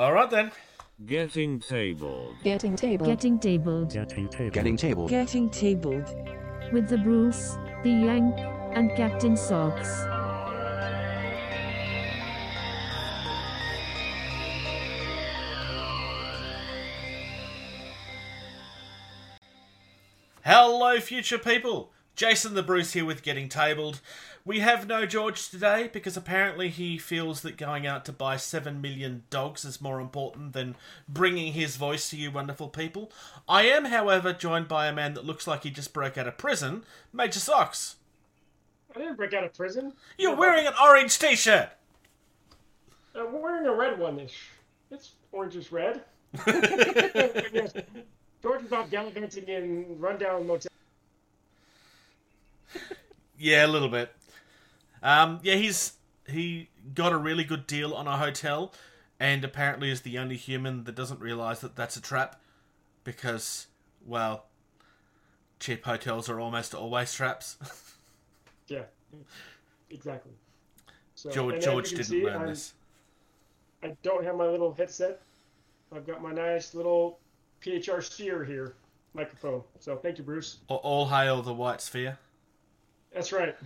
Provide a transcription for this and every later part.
Alright then. Getting tabled. Getting tabled. Getting tabled. Getting tabled. Getting tabled. Getting tabled. With the Bruce, the Yank, and Captain Socks. Hello future people, Jason the Bruce here with Getting Tabled. We have no George today because apparently he feels that going out to buy 7 million dogs is more important than bringing his voice to you wonderful people. I am, however, joined by a man that looks like he just broke out of prison, Major Socks. I didn't break out of prison. You're wearing an orange t-shirt. I'm wearing a red one-ish. It's orange-ish red. Yes. George was off gallivanting in rundown motel. Yeah, a little bit. He got a really good deal on a hotel, and apparently is the only human that doesn't realise that that's a trap, because, well, cheap hotels are almost always traps. Yeah, exactly. So, George didn't learn this. I don't have my little headset. I've got my nice little PHR sphere here, microphone. So thank you, Bruce. All hail the white sphere. That's right.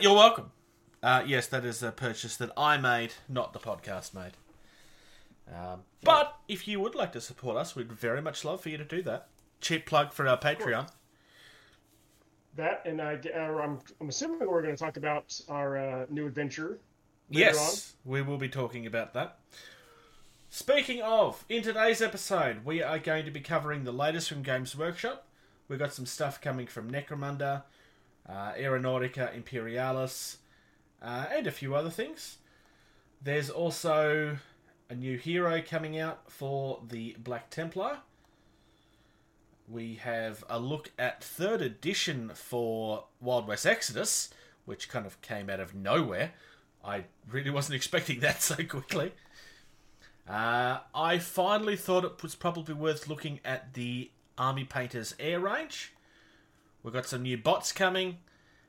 You're welcome. Yes, that is a purchase that I made, not the podcast made. But if you would like to support us, we'd very much love for you to do that. Cheap plug for our Patreon. That, and I'm assuming we're going to talk about our new adventure. Yes, we will be talking about that. Speaking of, in today's episode, we are going to be covering the latest from Games Workshop. We've got some stuff coming from Necromunda, Aeronautica Imperialis, and a few other things. There's also a new hero coming out for the Black Templar. We have a look at 3rd edition for Wild West Exodus, which kind of came out of nowhere. I really wasn't expecting that so quickly. I finally thought it was probably worth looking at the Army Painter's air range. We've got some new bots coming,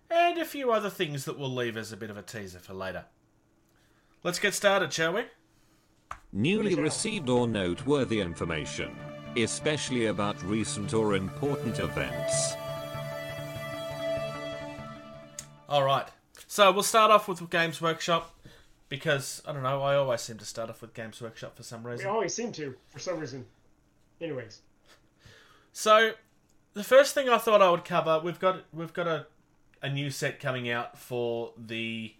and a few other things that we'll leave as a bit of a teaser for later. Let's get started, shall we? Newly received or noteworthy information, especially about recent or important events. All right. So we'll start off with Games Workshop, because, I don't know, I always seem to start off with Games Workshop for some reason. We always seem to, for some reason. Anyways. So, the first thing I thought I would cover, we've got a new set coming out for the...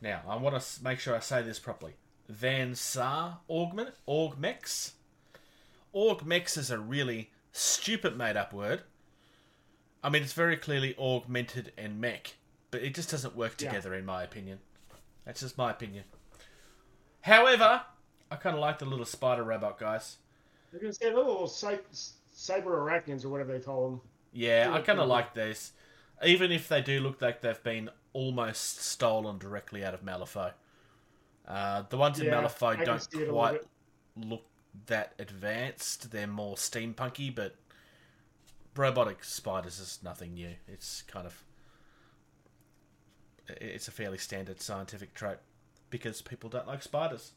Now, I want to make sure I say this properly. Van Saar Orgmax. Orgmax is a really stupid made-up word. I mean, it's very clearly augmented and mech. But it just doesn't work together, in my opinion. That's just my opinion. However, I kind of like the little spider robot guys. They're going to say little cyber arachnids or whatever they call them. Yeah, I kind of like these. Even if they do look like they've been almost stolen directly out of Malifaux. The ones in Malifaux don't quite look that advanced. They're more steampunky, but robotic spiders is nothing new. It's kind of... It's a fairly standard scientific trope because people don't like spiders.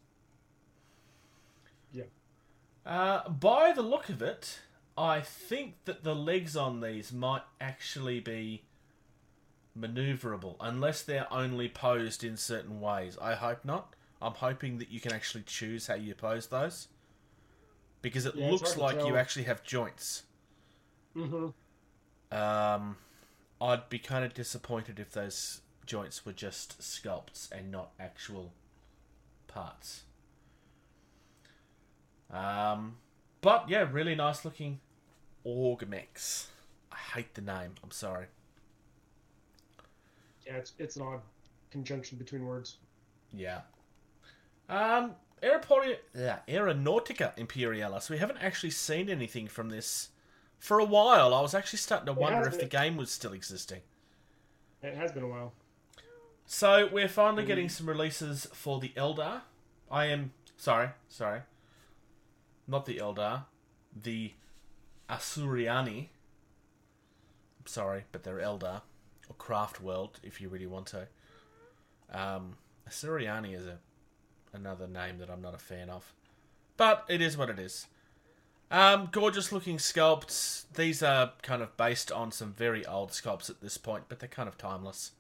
Yeah. By the look of it, I think that the legs on these might actually be maneuverable unless they're only posed in certain ways. I hope not. I'm hoping that you can actually choose how you pose those because it looks like you actually have joints. Mm-hmm. I'd be kind of disappointed if those joints were just sculpts and not actual parts. But yeah, really nice looking Orgmax. I hate the name. I'm sorry. Yeah, it's an odd conjunction between words. Yeah. Aeronautica Imperialis. We haven't actually seen anything from this for a while. I was actually starting to wonder if the game was still existing. It has been a while. So, we're finally getting some releases for the Eldar. Sorry. Not the Eldar. The Asuriani. I'm sorry, but they're Eldar. Or Craft World, if you really want to. Asuriani is another name that I'm not a fan of. But it is what it is. Gorgeous looking sculpts. These are kind of based on some very old sculpts at this point, but they're kind of timeless.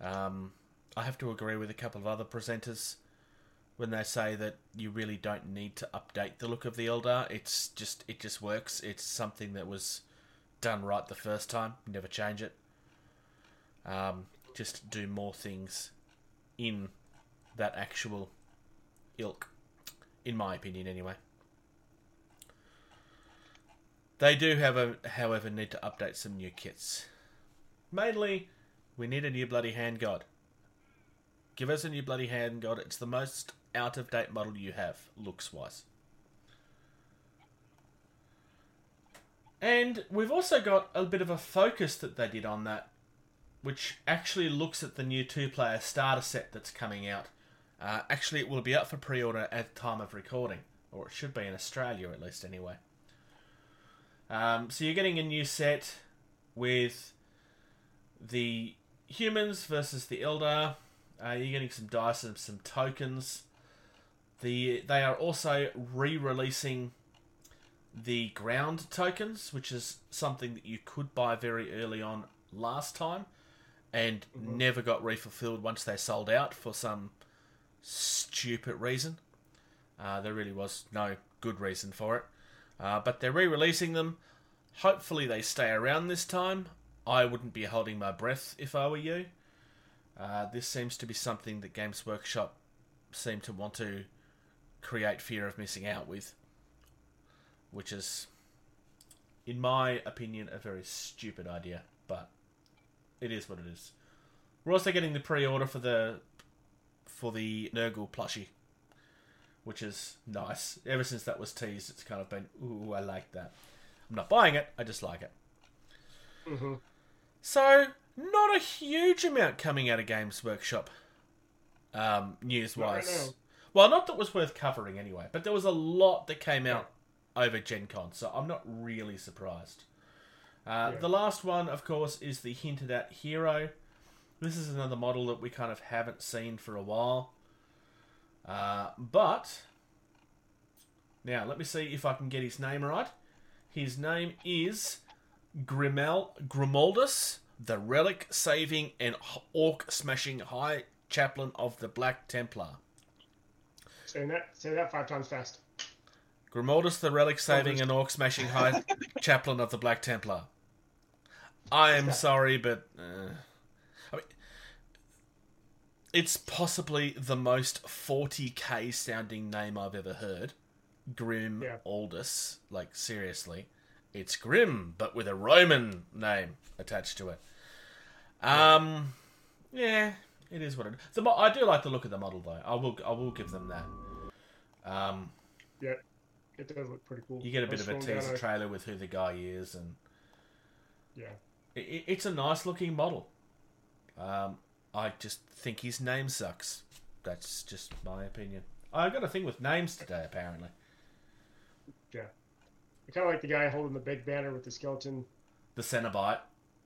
I have to agree with a couple of other presenters when they say that you really don't need to update the look of the Eldar. It just works. It's something that was done right the first time. Never change it. Just do more things in that actual ilk, in my opinion anyway. They do however need to update some new kits. Mainly, we need a new bloody hand god. Give us a new bloody hand god. It's the most out of date model you have, looks wise. And we've also got a bit of a focus that they did on that, which actually looks at the new 2-player starter set that's coming out. Actually, it will be up for pre-order at the time of recording, or it should be in Australia at least anyway. So you're getting a new set with the humans versus the Eldar. You're getting some dice and some tokens. They are also re-releasing the ground tokens, which is something that you could buy very early on last time and never got re-fulfilled once they sold out for some stupid reason. There really was no good reason for it. But they're re-releasing them. Hopefully they stay around this time. I wouldn't be holding my breath if I were you. This seems to be something that Games Workshop seem to want to create fear of missing out with, which is, in my opinion, a very stupid idea, but it is what it is. We're also getting the pre-order for the Nurgle plushie, which is nice. Ever since that was teased, it's kind of been, ooh, I like that. I'm not buying it, I just like it. Mm-hmm. So, not a huge amount coming out of Games Workshop, news-wise. Not right now. Well, not that it was worth covering anyway, but there was a lot that came out over Gen Con, so I'm not really surprised. The last one, of course, is the hinted at hero. This is another model that we kind of haven't seen for a while. But, now, let me see if I can get his name right. His name is Grimaldus, the relic-saving and orc-smashing High Chaplain of the Black Templar. Say that 5 times fast. Grimaldus, the relic-saving and orc-smashing High Chaplain of the Black Templar. I am sorry, but I mean, it's possibly the most 40k sounding name I've ever heard. Grimaldus. Like, seriously. It's Grim, but with a Roman name attached to it. Yeah, it is what it is. I do like the look of the model, though. I will give them that. Yeah, it does look pretty cool. You get a bit of a teaser trailer with who the guy is, and yeah, it's a nice looking model. I just think his name sucks. That's just my opinion. I've got a thing with names today, apparently. Yeah. I kind of like the guy holding the big banner with the skeleton. The Cenobite.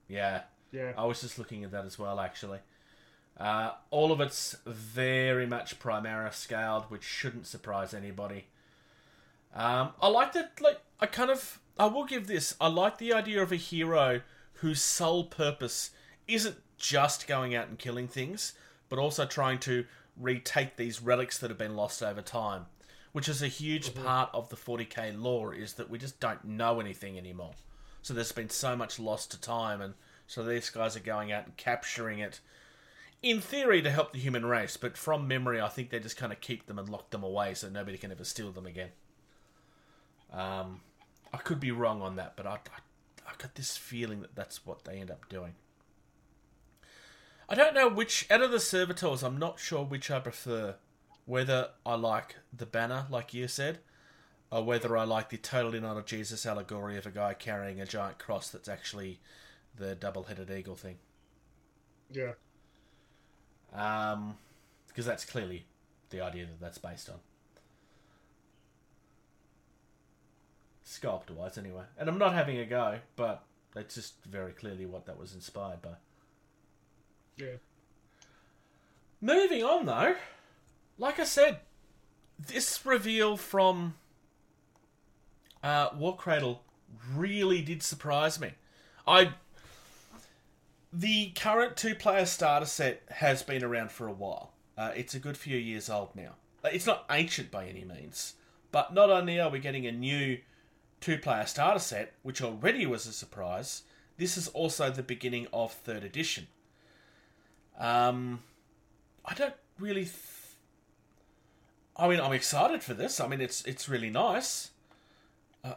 Yeah. Yeah. I was just looking at that as well, actually. All of it's very much Primaris scaled, which shouldn't surprise anybody. I like that. Like, I will give this. I like the idea of a hero whose sole purpose isn't just going out and killing things, but also trying to retake these relics that have been lost over time. Which is a huge part of the 40k lore, is that we just don't know anything anymore. So there's been so much lost to time, and so these guys are going out and capturing it, in theory, to help the human race, but from memory, I think they just kind of keep them and lock them away so nobody can ever steal them again. I could be wrong on that, but I got this feeling that that's what they end up doing. I don't know which, out of the servitors, I'm not sure which I prefer. Whether I like the banner, like you said, or whether I like the totally not a Jesus allegory of a guy carrying a giant cross that's actually the double-headed eagle thing. Yeah. Because that's clearly the idea that that's based on. Sculpt-wise, anyway. And I'm not having a go, but that's just very clearly what that was inspired by. Yeah. Moving on, though, like I said, this reveal from War Cradle really did surprise me. The current two-player starter set has been around for a while. It's a good few years old now. It's not ancient by any means, but not only are we getting a new two-player starter set, which already was a surprise, this is also the beginning of 3rd edition. I don't really... I mean, I'm excited for this. I mean, it's really nice.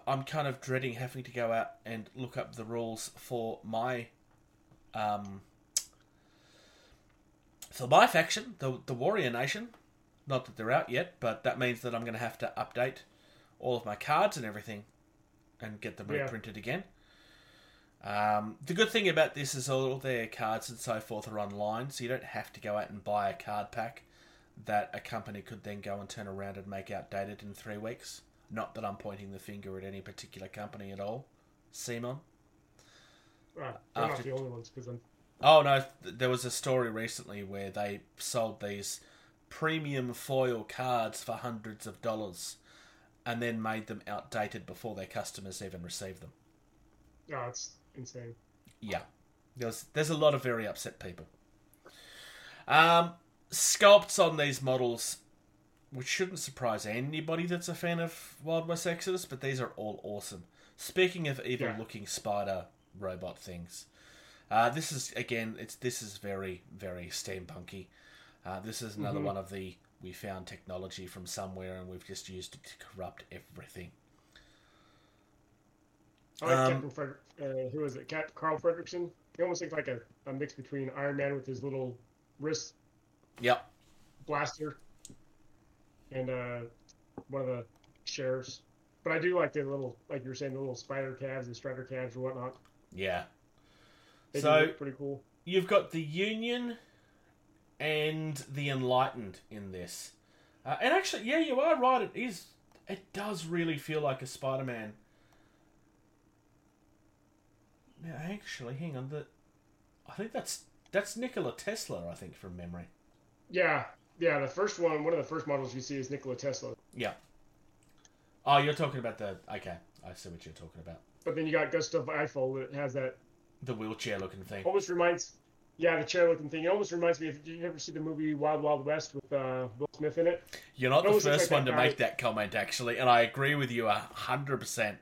I'm kind of dreading having to go out and look up the rules for my faction, the Warrior Nation. Not that they're out yet, but that means that I'm going to have to update all of my cards and everything and get them reprinted again. The good thing about this is all their cards and so forth are online, so you don't have to go out and buy a card pack that a company could then go and turn around and make outdated in 3 weeks. Not that I'm pointing the finger at any particular company at all. Simon? Right, they're not the only ones. Oh no, there was a story recently where they sold these premium foil cards for hundreds of dollars and then made them outdated before their customers even received them. Oh, it's insane. Yeah. There's a lot of very upset people. Sculpts on these models, which shouldn't surprise anybody that's a fan of Wild West Exodus, but these are all awesome. Speaking of evil-looking spider robot things, this is, again, this is very, very steampunky. This is another one of the, we found technology from somewhere and we've just used it to corrupt everything. I like Carl Fredrickson. He almost looks like a mix between Iron Man with his little wrist blaster and one of the sheriffs. But I do like the little, like you were saying, the little spider calves and strider calves and whatnot. Yeah. They do look pretty cool. You've got the Union and the Enlightened in this. And actually, yeah, you are right. It is. It does really feel like a Spider-Man. Now, actually, hang on. I think that's Nikola Tesla, I think, from memory. Yeah, the first one of the first models you see is Nikola Tesla. Yeah. Oh, you're talking about okay, I see what you're talking about. But then you got Gustav Eiffel that has the wheelchair-looking thing. The chair-looking thing. It almost reminds me, did you ever see the movie Wild Wild West with Will Smith in it? You're not the first one to make that comment, actually, and I agree with you 100%.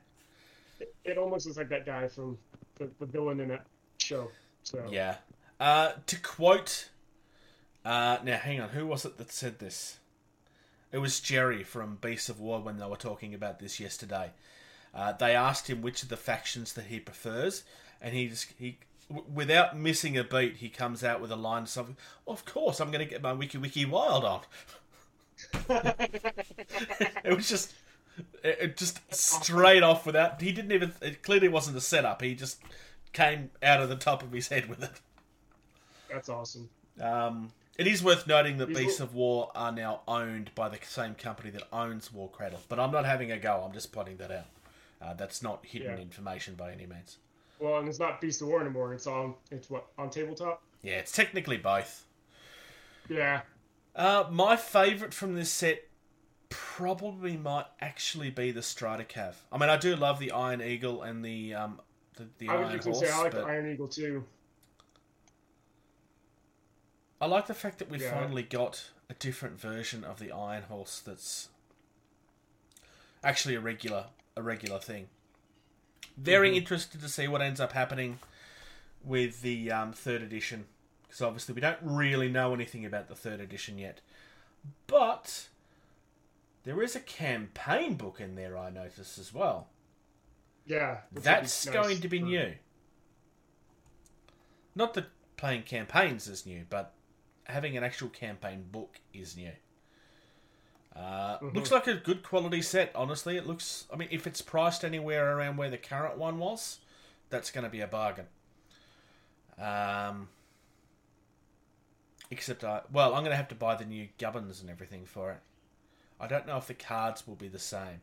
It almost looks like that guy from the villain in that show. So. Yeah. To quote... now, hang on. Who was it that said this? It was Jerry from Beasts of War when they were talking about this yesterday. They asked him which of the factions that he prefers, and he without missing a beat, he comes out with a line of something. Of course, I'm going to get my Wiki Wild on. It was just... It just straight off without... He didn't even... It clearly wasn't a setup. He just came out of the top of his head with it. That's awesome. It is worth noting that Beasts of War are now owned by the same company that owns War Cradle. But I'm not having a go. I'm just pointing that out. That's not hidden information by any means. Well, and it's not Beasts of War anymore. It's on tabletop? Yeah, it's technically both. Yeah. My favourite from this set... probably might actually be the Stratacav. I mean, I do love the Iron Eagle and the Iron Horse. I was just going to say, I like the Iron Eagle too. I like the fact that we finally got a different version of the Iron Horse that's actually a regular thing. Very interested to see what ends up happening with the 3rd edition, because obviously we don't really know anything about the 3rd edition yet. But... there is a campaign book in there, I noticed, as well. Yeah. That's going to be new. Not that playing campaigns is new, but having an actual campaign book is new. Looks like a good quality set, honestly. It looks... I mean, if it's priced anywhere around where the current one was, that's going to be a bargain. Except I'm going to have to buy the new gubbins and everything for it. I don't know if the cards will be the same.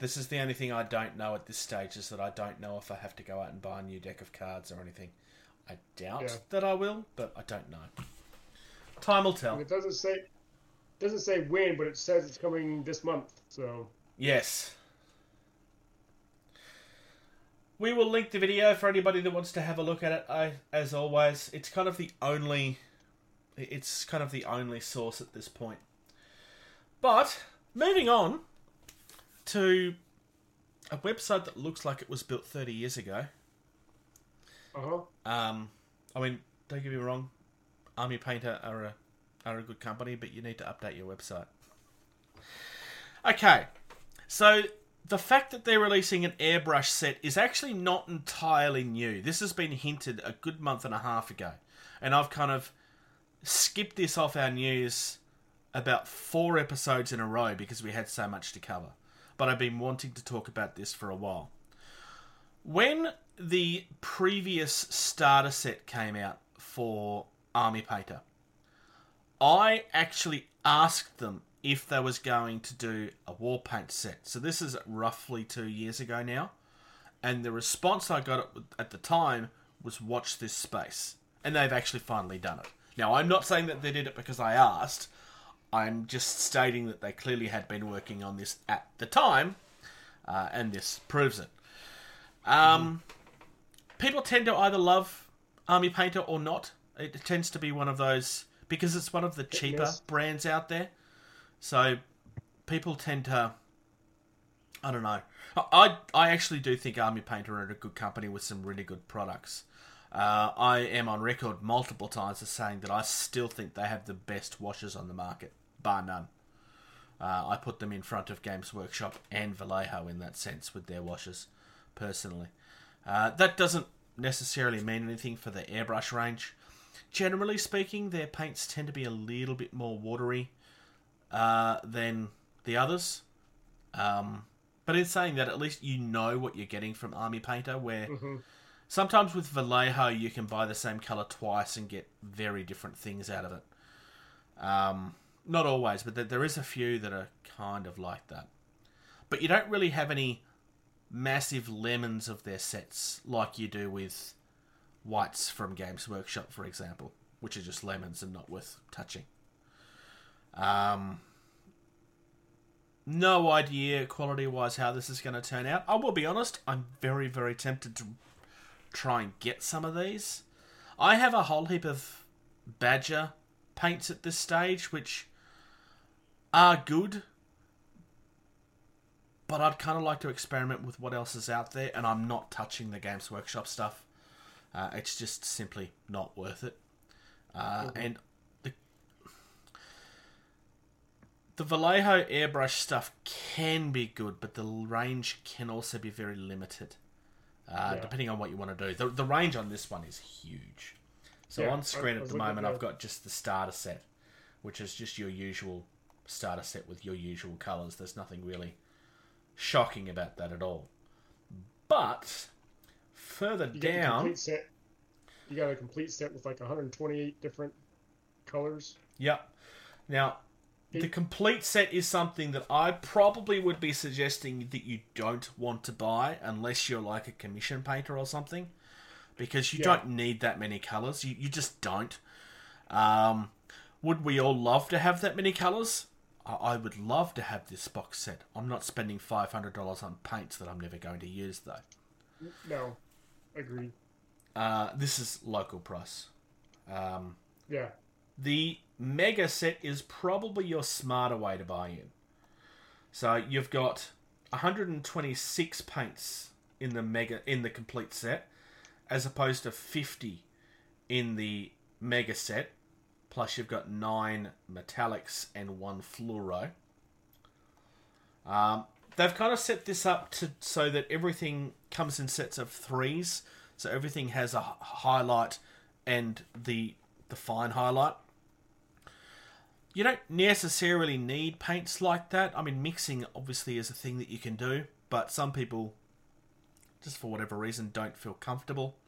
This is the only thing I don't know at this stage, is that I don't know if I have to go out and buy a new deck of cards or anything. I doubt that I will, but I don't know. Time will tell. It doesn't say when, but it says it's coming this month. So yes. We will link the video for anybody that wants to have a look at it. As always, it's kind of the only... It's kind of the only source at this point. But, moving on to a website that looks like it was built 30 years ago. Uh-huh. I mean, don't get me wrong. Army Painter are a good company, but you need to update your website. Okay. So... the fact that they're releasing an airbrush set is actually not entirely new. This has been hinted a good month and a half ago. And I've kind of skipped this off our news about 4 episodes in a row because we had so much to cover. But I've been wanting to talk about this for a while. When the previous starter set came out for Army Painter, I actually asked them if they was going to do a war paint set. So this is roughly 2 years ago now. And the response I got at the time was, watch this space. And they've actually finally done it. Now, I'm not saying that they did it because I asked. I'm just stating that they clearly had been working on this at the time. And this proves it. People tend to either love Army Painter or not. It tends to be one of those... because it's one of the cheaper brands out there. So, people tend to... I don't know. I actually do think Army Painter are a good company with some really good products. I am on record multiple times as saying that I still think they have the best washers on the market, bar none. I put them in front of Games Workshop and Vallejo in that sense with their washers, personally. That doesn't necessarily mean anything for the airbrush range. Generally speaking, their paints tend to be a little bit more watery than the others. But in saying that, at least you know what you're getting from Army Painter, where sometimes with Vallejo you can buy the same colour twice and get very different things out of it. Not always, but there is a few that are kind of like that. But you don't really have any massive lemons of their sets like you do with whites from Games Workshop, for example, which are just lemons and not worth touching. No idea quality-wise how this is going to turn out. I will be honest, I'm very, very tempted to try and get some of these. I have a whole heap of Badger paints at this stage, which are good, but I'd kind of like to experiment with what else is out there, and I'm not touching the Games Workshop stuff. It's just simply not worth it. And the Vallejo airbrush stuff can be good, but the range can also be very limited, depending on what you want to do. The range on this one is huge. So on screen at the moment, I've got just the starter set, which is just your usual starter set with your usual colours. There's nothing really shocking about that at all. But further down... You got a complete set with like 128 different colours. Yep. Now... the complete set is something that I probably would be suggesting that you don't want to buy unless you're like a commission painter or something, because you don't need that many colours. You just don't. Would we all love to have that many colours? I would love to have this box set. I'm not spending $500 on paints that I'm never going to use, though. No, agreed. This is local price. The mega set is probably your smarter way to buy in. So you've got 126 paints in the complete set, as opposed to 50 in the mega set. Plus you've got 9 metallics and 1 fluoro. They've kind of set this up so that everything comes in sets of 3s. So everything has a highlight and the fine highlight. You don't necessarily need paints like that. I mean, mixing obviously is a thing that you can do, but some people, just for whatever reason, don't feel comfortable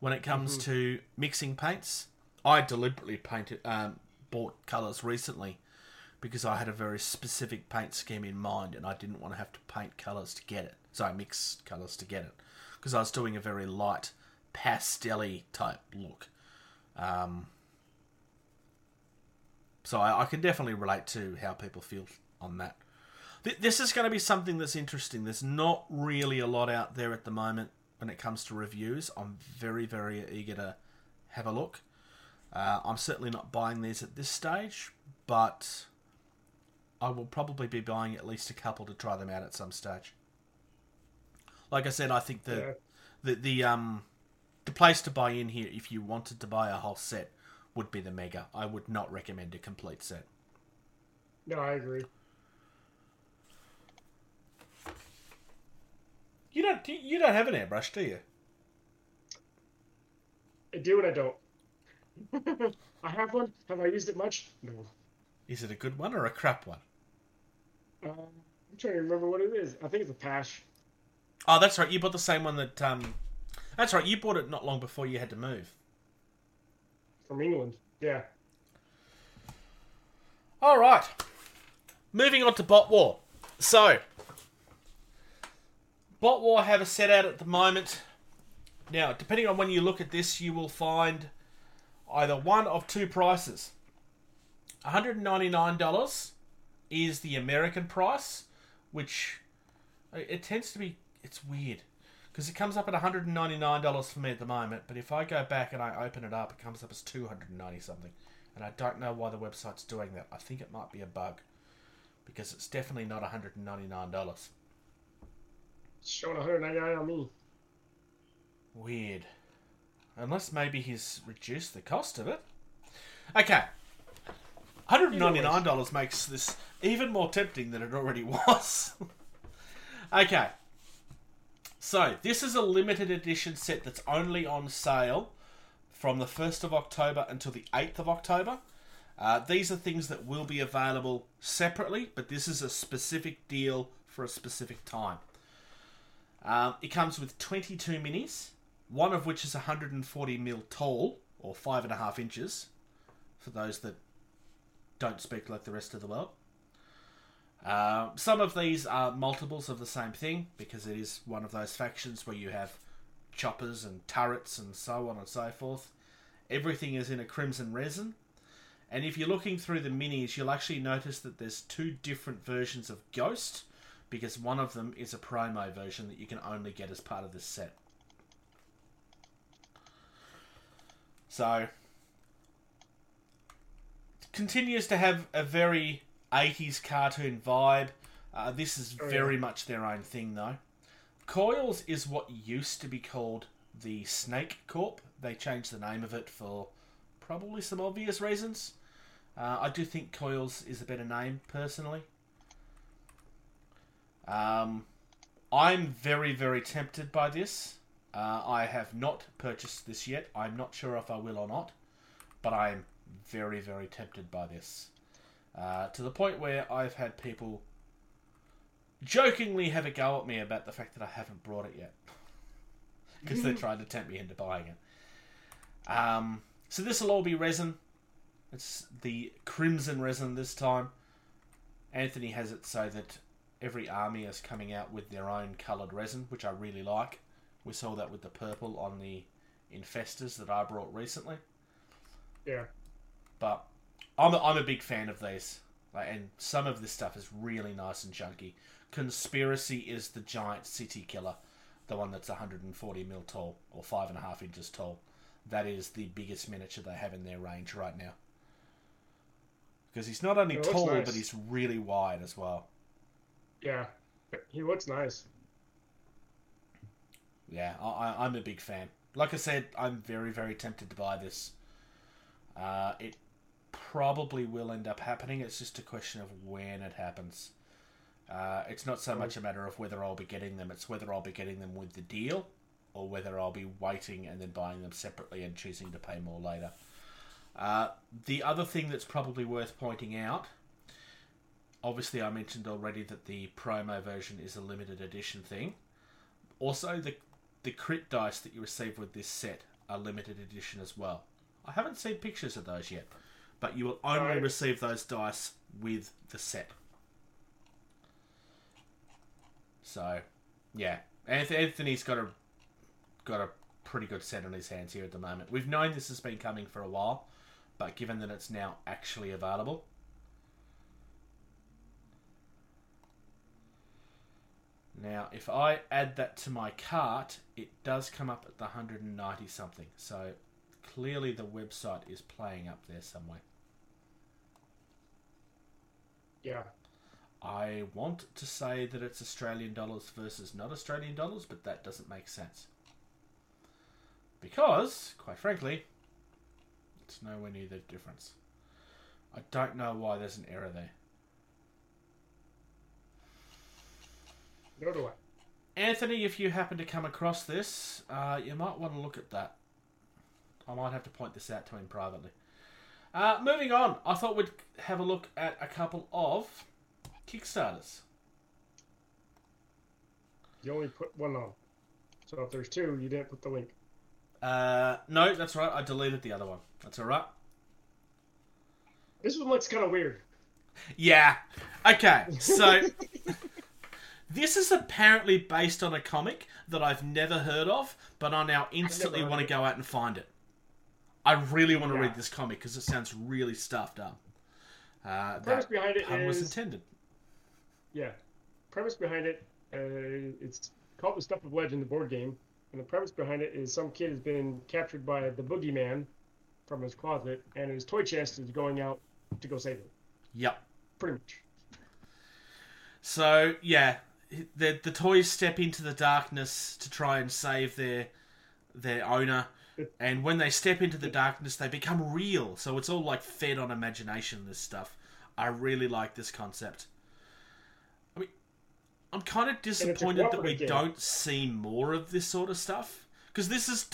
when it comes to mixing paints. I deliberately bought colours recently because I had a very specific paint scheme in mind and I didn't want to have to mix colours to get it, because I was doing a very light pastel-y type look. So I can definitely relate to how people feel on that. This is going to be something that's interesting. There's not really a lot out there at the moment when it comes to reviews. I'm very, very eager to have a look. I'm certainly not buying these at this stage, but I will probably be buying at least a couple to try them out at some stage. Like I said, I think the place to buy in here, if you wanted to buy a whole set, would be the Mega. I would not recommend a complete set. No, I agree. You don't have an airbrush, do you? I do and I don't. I have one. Have I used it much? No. Is it a good one or a crap one? I'm trying to remember what it is. I think it's a Pash. Oh, that's right. You bought the same one that... That's right. You bought it not long before you had to move. From England. Yeah. All right. Moving on to Bot War. So, Bot War have a set out at the moment. Now, depending on when you look at this, you will find either one of two prices. $199 is the American price, which it tends to be... It's weird, because it comes up at $199 for me at the moment, but if I go back and I open it up, it comes up as $290-something, and I don't know why the website's doing that. I think it might be a bug, because it's definitely not $199. It's showing $199 on me. Weird. Unless maybe he's reduced the cost of it. Okay. $199 makes this even more tempting than it already was. Okay. So, this is a limited edition set that's only on sale from the 1st of October until the 8th of October. These are things that will be available separately, but this is a specific deal for a specific time. It comes with 22 minis, one of which is 140 mil tall, or 5.5 inches, for those that don't speak like the rest of the world. Some of these are multiples of the same thing, because it is one of those factions where you have choppers and turrets and so on and so forth. Everything is in a crimson resin. And if you're looking through the minis, you'll actually notice that there's two different versions of Ghost, because one of them is a promo version that you can only get as part of this set. So, it continues to have a very 80s cartoon vibe. This is very much their own thing, though. Coils is what used to be called the Snake Corp. They changed the name of it for probably some obvious reasons. I do think Coils is a better name, personally. I'm very, very tempted by this. I have not purchased this yet. I'm not sure if I will or not, but I am very, very tempted by this. To the point where I've had people jokingly have a go at me about the fact that I haven't brought it yet, because they're trying to tempt me into buying it. So this will all be resin. It's the crimson resin this time. Anthony has it so that every army is coming out with their own coloured resin, which I really like. We saw that with the purple on the Infestors that I brought recently. Yeah. But I'm a big fan of these. And some of this stuff is really nice and chunky. Conspiracy is the giant city killer. The one that's 140 mil tall, or 5.5 inches tall. That is the biggest miniature they have in their range right now. Because he's not only tall, nice, but he's really wide as well. Yeah, he looks nice. Yeah, I'm a big fan. Like I said, I'm very, very tempted to buy this. It probably will end up happening. It's just a question of when it happens. It's not so much a matter of whether I'll be getting them. It's whether I'll be getting them with the deal, or whether I'll be waiting and then buying them separately and choosing to pay more later. The other thing that's probably worth pointing out, obviously, I mentioned already that the promo version is a limited edition thing. Also, the crit dice that you receive with this set are limited edition as well. I haven't seen pictures of those yet, but you will only receive those dice with the set. So, yeah. Anthony's got a pretty good set on his hands here at the moment. We've known this has been coming for a while, but given that it's now actually available, now if I add that to my cart, it does come up at the 190 something, so clearly the website is playing up there somewhere. Yeah, I want to say that it's Australian dollars versus not Australian dollars, but that doesn't make sense. Because, quite frankly, it's nowhere near the difference. I don't know why there's an error there. Nor do I. Anthony, if you happen to come across this, you might want to look at that. I might have to point this out to him privately. Moving on, I thought we'd have a look at a couple of Kickstarters. You only put one on. So if there's two, you didn't put the link. No, that's right. I deleted the other one. That's all right. This one looks kind of weird. Yeah. Okay, so this is apparently based on a comic that I've never heard of, but I now instantly want to go out and find it. I really want to read this comic because it sounds really stuffed up. The premise behind it is... was intended. Yeah. Premise behind it, it's called The Stuff of Legend, the board game. And the premise behind it is some kid has been captured by the boogeyman from his closet, and his toy chest is going out to go save him. Yep. Pretty much. So, yeah. The toys step into the darkness to try and save their owner. And when they step into the darkness, they become real. So it's all like fed on imagination, this stuff. I really like this concept. I mean, I'm kind of disappointed that we don't see more of this sort of stuff. Because this is...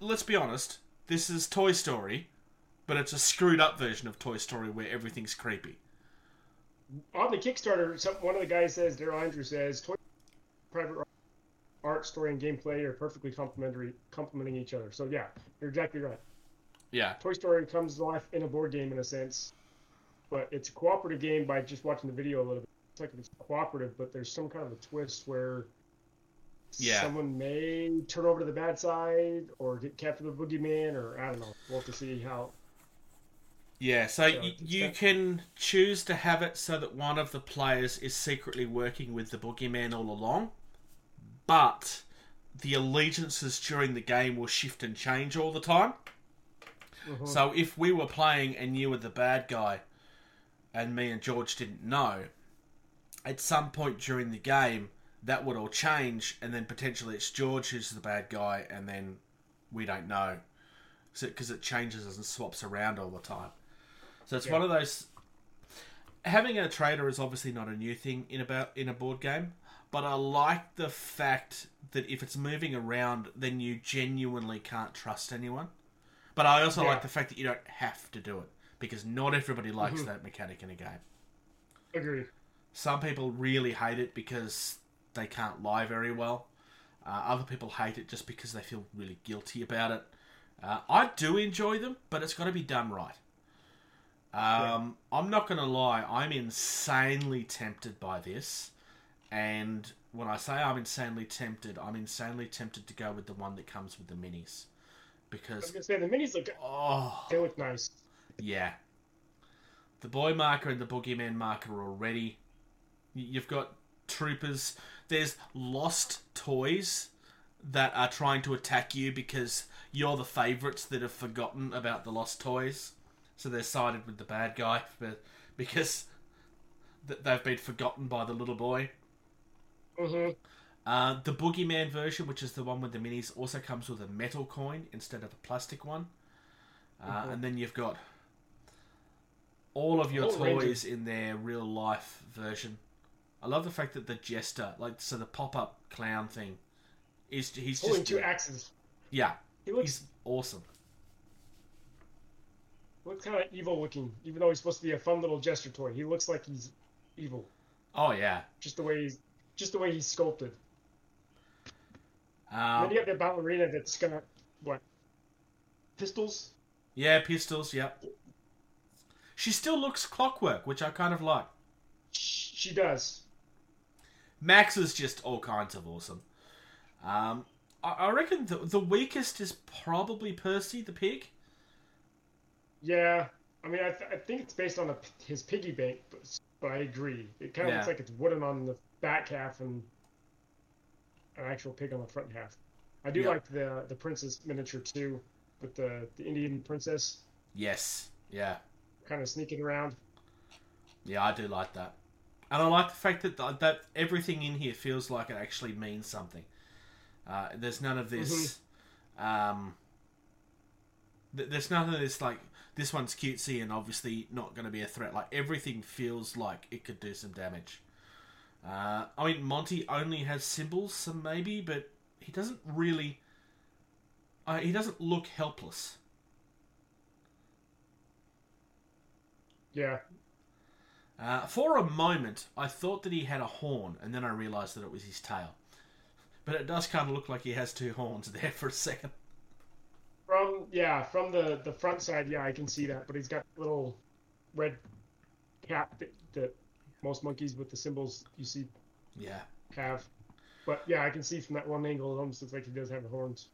let's be honest. This is Toy Story, but it's a screwed up version of Toy Story where everything's creepy. On the Kickstarter, one of the guys says, there, Andrew says, Toy Private Art, story, and gameplay are perfectly complementing each other. So, yeah, you're exactly right. Yeah. Toy Story comes to life in a board game, in a sense. But it's a cooperative game by just watching the video a little bit. It's like it's cooperative, but there's some kind of a twist where someone may turn over to the bad side or get captured by the boogeyman, or I don't know. We'll have to see how... Yeah, so you can choose to have it so that one of the players is secretly working with the boogeyman all along. But the allegiances during the game will shift and change all the time. Uh-huh. So if we were playing and you were the bad guy and me and George didn't know, at some point during the game, that would all change, and then potentially it's George who's the bad guy, and then we don't know. Because it changes and swaps around all the time. So it's one of those... Having a traitor is obviously not a new thing in a board game. But I like the fact that if it's moving around, then you genuinely can't trust anyone. But I also like the fact that you don't have to do it, because not everybody likes that mechanic in a game. Agreed. Some people really hate it because they can't lie very well. Other people hate it just because they feel really guilty about it. I do enjoy them, but it's got to be done right. I'm not going to lie, I'm insanely tempted by this. And when I say I'm insanely tempted to go with the one that comes with the minis. Because I was going to say, the minis look... Oh, they look nice. Yeah. The boy marker and the boogeyman marker are already... You've got troopers. There's lost toys that are trying to attack you because you're the favourites that have forgotten about the lost toys. So they're sided with the bad guy because they've been forgotten by the little boy. Mm-hmm. The boogeyman version, which is the one with the minis, also comes with a metal coin instead of a plastic one. And then you've got all of your toys in their real life version. I love the fact that the jester, so the pop-up clown thing, he's just holding two axes. Yeah, he's awesome. Looks kind of evil looking, even though he's supposed to be a fun little jester toy. He looks like he's evil. Oh yeah, just the way he's sculpted. Then you have the ballerina that's gonna... What? Pistols? Yeah, pistols, yeah. She still looks clockwork, which I kind of like. She does. Max is just all kinds of awesome. I reckon the weakest is probably Percy the pig. Yeah, I mean, I think it's based on his piggy bank, but I agree. It kind of looks like it's wooden on the back half and an actual pig on the front half. I do like the princess miniature too, with the Indian princess. Yes, yeah. Kind of sneaking around. Yeah, I do like that. And I like the fact that everything in here feels like it actually means something. There's none of this... there's none of this, like, this one's cutesy and obviously not going to be a threat. Like, everything feels like it could do some damage. I mean, Monty only has symbols, so maybe, but he doesn't really... he doesn't look helpless. Yeah. For a moment, I thought that he had a horn, and then I realised that it was his tail. But it does kind of look like he has two horns there for a second. From the front side, I can see that. But he's got a little red cap that most monkeys with the symbols you see have. But, I can see from that one angle, it almost looks like he does have the horns.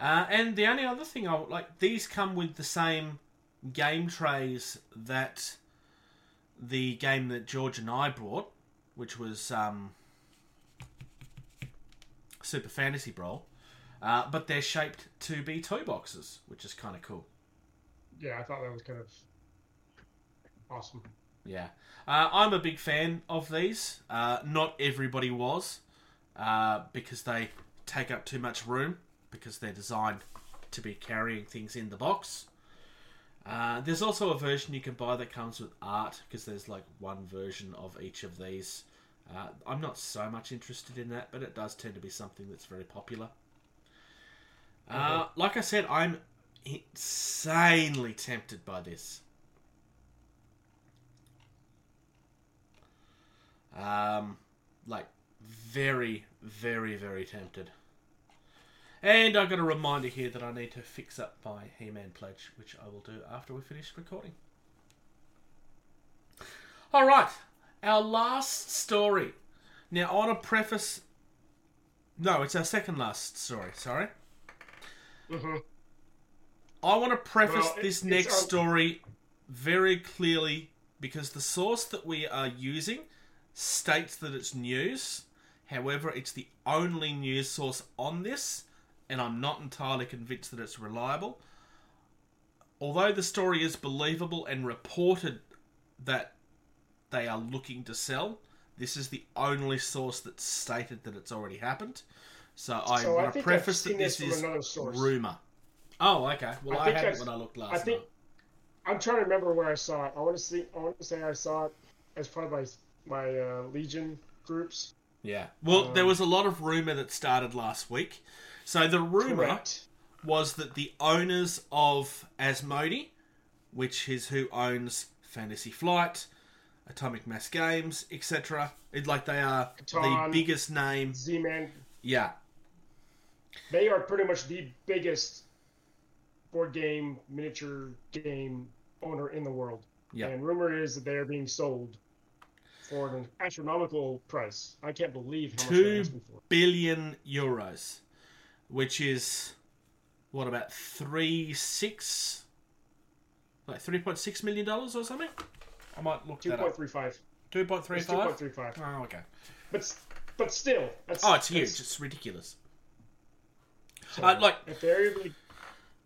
And the only other thing I would like, these come with the same game trays that the game that George and I brought, which was Super Fantasy Brawl. But they're shaped to be toy boxes, which is kind of cool. Yeah, I thought that was kind of awesome. Yeah. I'm a big fan of these. Not everybody was, because they take up too much room, because they're designed to be carrying things in the box. There's also a version you can buy that comes with art, because there's like one version of each of these. I'm not so much interested in that, but it does tend to be something that's very popular. Like I said, I'm insanely tempted by this. Very, very, very tempted. And I've got a reminder here that I need to fix up my He-Man pledge, which I will do after we finish recording. All right, our last story. Now, I want to preface... No, it's our second last story, sorry. Mm-hmm. I want to preface this next story very clearly, because the source that we are using states that it's news. However, it's the only news source on this, and I'm not entirely convinced that it's reliable. Although the story is believable and reported that they are looking to sell, this is the only source that stated that it's already happened. So I want to preface that this is rumour. Oh, okay. Well, I had it when I looked last night. I'm trying to remember where I saw it. I want to say I saw it as part of my Legion groups. Yeah. Well, there was a lot of rumour that started last week. So the rumour was that the owners of Asmodee, which is who owns Fantasy Flight, Atomic Mass Games, etc. They are the biggest name. Z-Man. Yeah. They are pretty much the biggest board game, miniature game owner in the world. Yeah. And rumor is that they are being sold for an astronomical price. I can't believe how much they're asking for. €2 billion, which is, what, about 3.6 million dollars or something? I might look that up. 2.35. 2.35? 2.35. Oh, okay. But still... it's huge. It's ridiculous. So,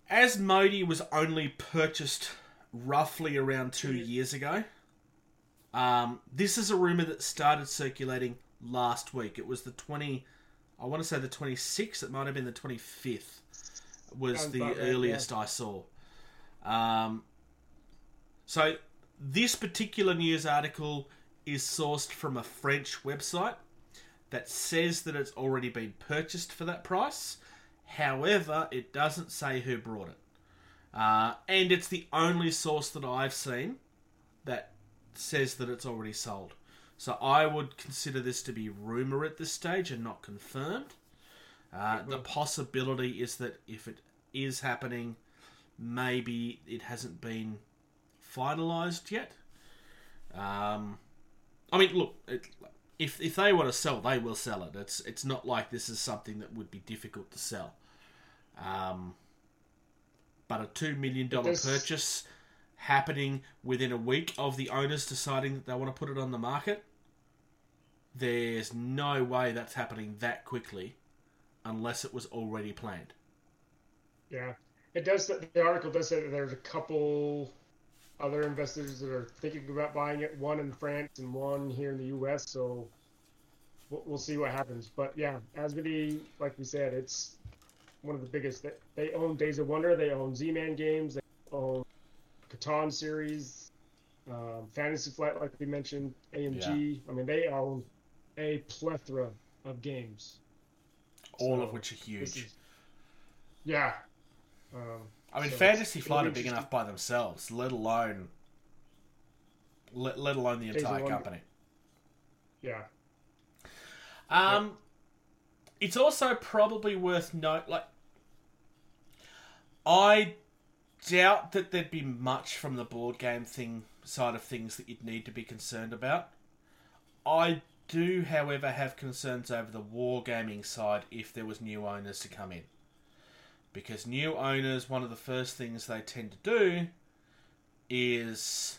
Asmodee was only purchased roughly around 2 years ago. This is a rumour that started circulating last week. It was the 26th. It might have been the 25th was the earliest I saw. So this particular news article is sourced from a French website that says that it's already been purchased for that price. However, it doesn't say who brought it. And it's the only source that I've seen that says that it's already sold. So I would consider this to be rumour at this stage and not confirmed. The possibility is that if it is happening, maybe it hasn't been finalised yet. If they want to sell, they will sell it. It's not like this is something that would be difficult to sell. but a $2 million purchase happening within a week of the owners deciding that they want to put it on the market. There's no way that's happening that quickly unless it was already planned. Yeah. It does. The article does say that there's a couple other investors that are thinking about buying it, one in France and one here in the U.S., so we'll see what happens. But, yeah, Asmodee, like we said, it's one of the biggest. They own Days of Wonder. They own Z-Man Games. They own Catan series, Fantasy Flight, like we mentioned, AMG. Yeah. I mean, they own a plethora of games. All of which are huge. Yeah. I mean, so Fantasy Flight are big enough by themselves, let alone the entire company. Yeah. It's also probably worth note. Like, I doubt that there'd be much from the board game thing side of things that you'd need to be concerned about. I do, however, have concerns over the wargaming side if there was new owners to come in. Because new owners, one of the first things they tend to do is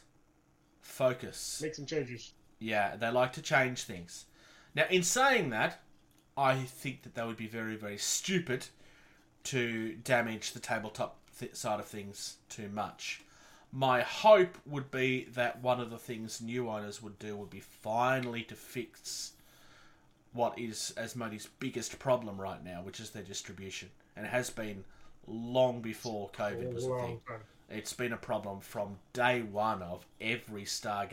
focus. Make some changes. Yeah, they like to change things. Now, in saying that, I think that they would be very, very stupid to damage the tabletop side of things too much. My hope would be that one of the things new owners would do would be finally to fix what is Asmodee's biggest problem right now, which is their distribution. And it has been long before COVID was a thing. It's been a problem from day one of every Star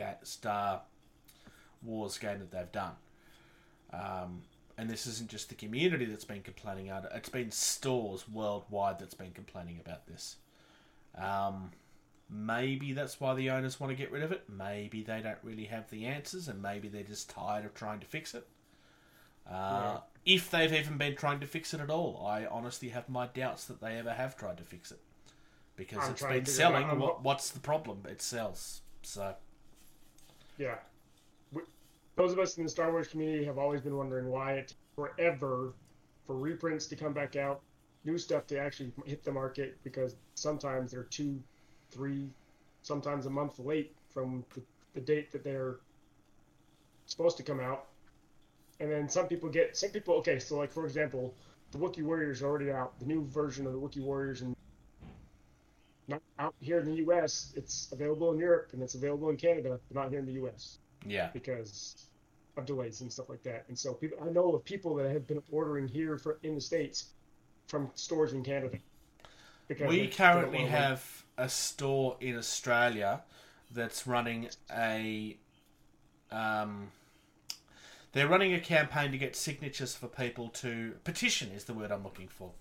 Wars game that they've done. And this isn't just the community that's been complaining about it. It's been stores worldwide that's been complaining about this. Maybe that's why the owners want to get rid of it. Maybe they don't really have the answers, and maybe they're just tired of trying to fix it. If they've even been trying to fix it at all. I honestly have my doubts that they ever have tried to fix it. Because it's been selling. What's the problem? It sells. So. Yeah. Those of us in the Star Wars community have always been wondering why it takes forever for reprints to come back out, new stuff to actually hit the market, because sometimes they're 2, 3, sometimes a month late from the date that they're supposed to come out. And then some people, like, for example, the Wookiee Warriors are already out. The new version of the Wookiee Warriors, and not out here in the U.S. It's available in Europe, and it's available in Canada, but not here in the U.S. Yeah. Because of delays and stuff like that. And so people, I know of people that have been ordering here in the States from stores in Canada. We currently have a store in Australia that's running they're running a campaign to get signatures for people to... Petition is the word I'm looking for.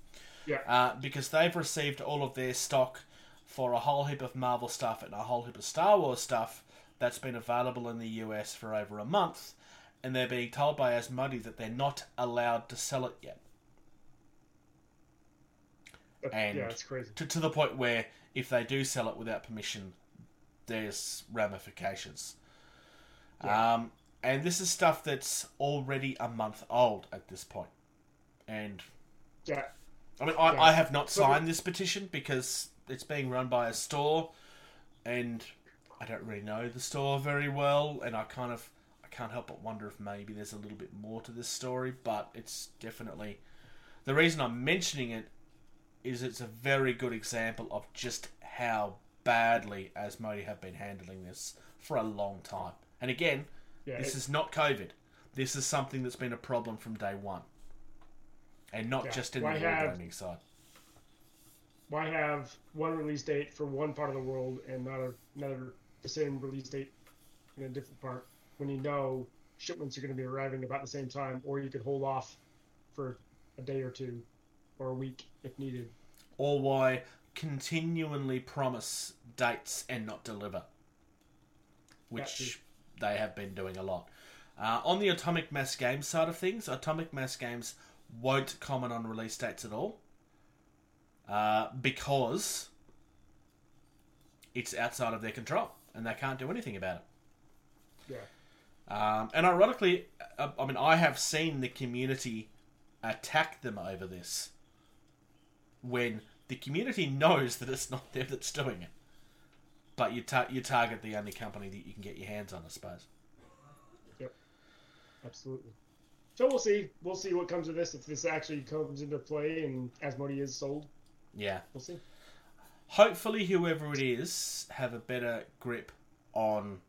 Yeah. Because they've received all of their stock for a whole heap of Marvel stuff and a whole heap of Star Wars stuff that's been available in the US for over a month, and they're being told by Asmodee that they're not allowed to sell it yet. And yeah, that's crazy. To the point where if they do sell it without permission, there's ramifications. Yeah. And this is stuff that's already a month old at this point. And yeah. I mean, I have not signed this petition because it's being run by a store, and I don't really know the store very well, and I can't help but wonder if maybe there's a little bit more to this story, but it's definitely... The reason I'm mentioning it is it's a very good example of just how badly Asmodee have been handling this for a long time. And again... Yeah, this is not COVID. This is something that's been a problem from day one. And not just in the wargaming side. Why have one release date for one part of the world and not another the same release date in a different part, when you know shipments are going to be arriving about the same time, or you could hold off for a day or two or a week if needed. Or why continually promise dates and not deliver. Which... they have been doing a lot. On the Atomic Mass Games side of things, Atomic Mass Games won't comment on release dates at all because it's outside of their control and they can't do anything about it. Yeah. And ironically, I mean, I have seen the community attack them over this when The community knows that it's not them that's doing it. But you target the only company that you can get your hands on, I suppose. Yep. Absolutely. So we'll see. We'll see what comes of this, if this actually comes into play and Asmodee is sold. Yeah. We'll see. Hopefully whoever it is have a better grip on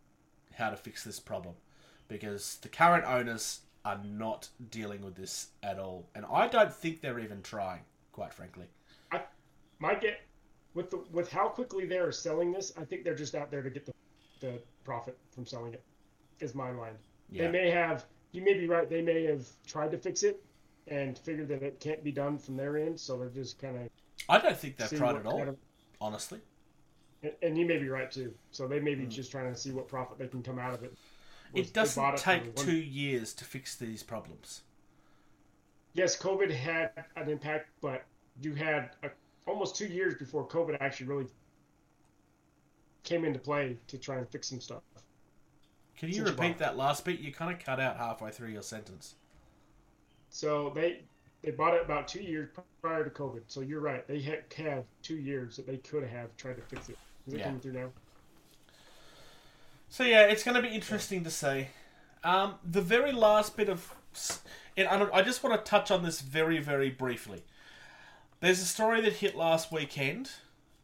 how to fix this problem, because the current owners are not dealing with this at all. And I don't think they're even trying, quite frankly. I might get... With how quickly they're selling this, I think they're just out there to get the profit from selling it, is my mind. Yeah. They may have... You may be right. They may have tried to fix it and figured that it can't be done from their end, so they're just kind of... I don't think they've tried at all, honestly. And you may be right, too. So they may be just trying to see what profit they can come out of it. It doesn't take 2 years to fix these problems. Yes, COVID had an impact, but you had almost 2 years before COVID actually really came into play to try and fix some stuff. Can you repeat that last bit? You kind of cut out halfway through your sentence. So they bought it about 2 years prior to COVID. So you're right. They have 2 years that they could have tried to fix it. Is it coming through now? So yeah, it's going to be interesting to see. The very last bit of... And I just want to touch on this very, very briefly. There's a story that hit last weekend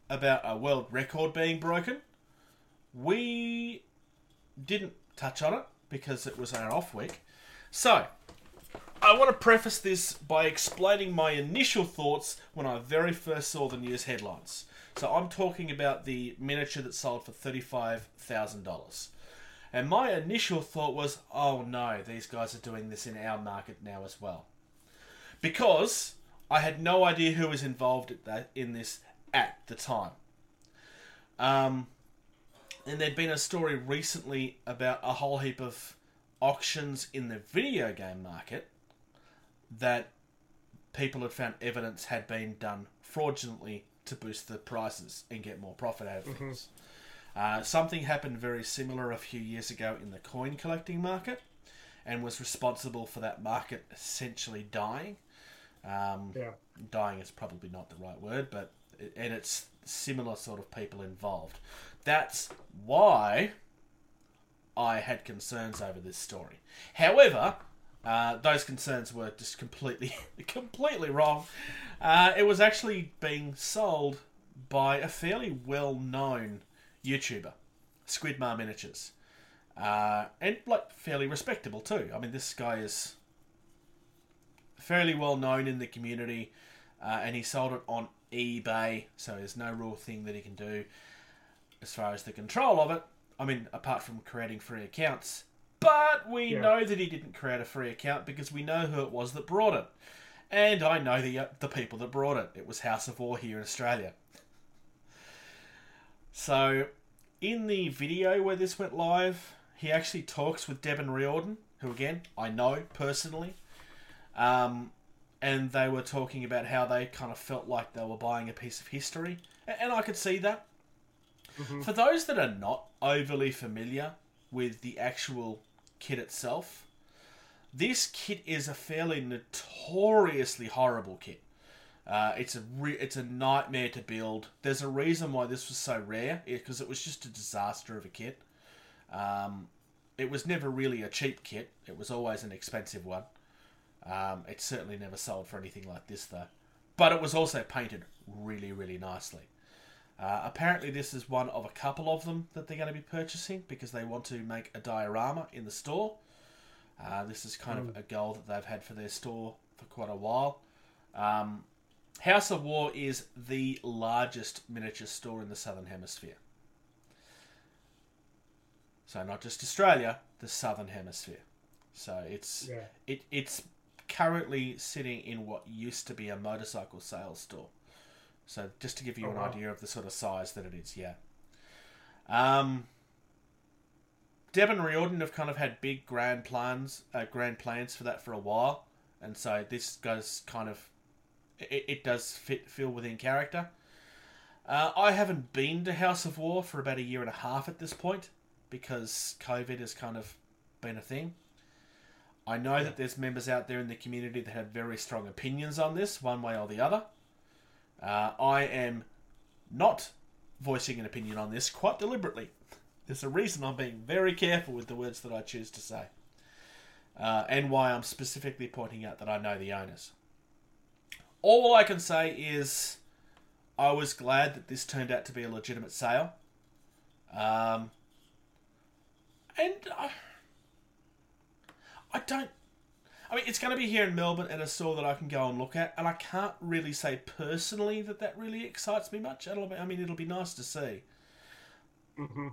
about a world record being broken. We didn't touch on it because it was our off week. So, I want to preface this by explaining my initial thoughts when I very first saw the news headlines. So I'm talking about the miniature that sold for $35,000. And my initial thought was, oh no, these guys are doing this in our market now as well. Because I had no idea who was involved in this at the time. And there'd been a story recently about a whole heap of auctions in the video game market that people had found evidence had been done fraudulently to boost the prices and get more profit out of things. Something happened very similar a few years ago in the coin collecting market and was responsible for that market essentially dying. Dying is probably not the right word, but and it's similar sort of people involved. That's why I had concerns over this story. However, those concerns were just completely wrong. It was actually being sold by a fairly well-known YouTuber, Squidmar Miniatures, and like fairly respectable too. I mean, this guy is fairly well-known in the community, and he sold it on eBay, so there's no real thing that he can do as far as the control of it. I mean, apart from creating free accounts. But we know that he didn't create a free account because we know who it was that brought it. And I know the people that brought it. It was House of War here in Australia. So, in the video where this went live, he actually talks with Devin Riordan, who again, I know personally. And they were talking about how they kind of felt like they were buying a piece of history. And I could see that. Mm-hmm. For those that are not overly familiar with the actual kit itself, this kit is a fairly notoriously horrible kit. It's a nightmare to build. There's a reason why this was so rare, because it was just a disaster of a kit. It was never really a cheap kit. It was always an expensive one. It certainly never sold for anything like this, though. But it was also painted really, really nicely. Apparently this is one of a couple of them that they're going to be purchasing because they want to make a diorama in the store. This is kind of a goal that they've had for their store for quite a while. House of War is the largest miniature store in the Southern Hemisphere. So not just Australia, the Southern Hemisphere. So it's currently sitting in what used to be a motorcycle sales store. So just to give you an idea of the sort of size that it is, Devin Riordan have kind of had big grand plans for that for a while, and so this goes kind of it does feel within character. I haven't been to House of War for about 1.5 years at this point because COVID has kind of been a thing. I know that there's members out there in the community that have very strong opinions on this, one way or the other. I am not voicing an opinion on this quite deliberately. There's a reason I'm being very careful with the words that I choose to say. And why I'm specifically pointing out that I know the owners. All I can say is I was glad that this turned out to be a legitimate sale. I mean, it's going to be here in Melbourne at a store that I can go and look at, and I can't really say personally that that really excites me much. I mean, it'll be nice to see. Mm-hmm.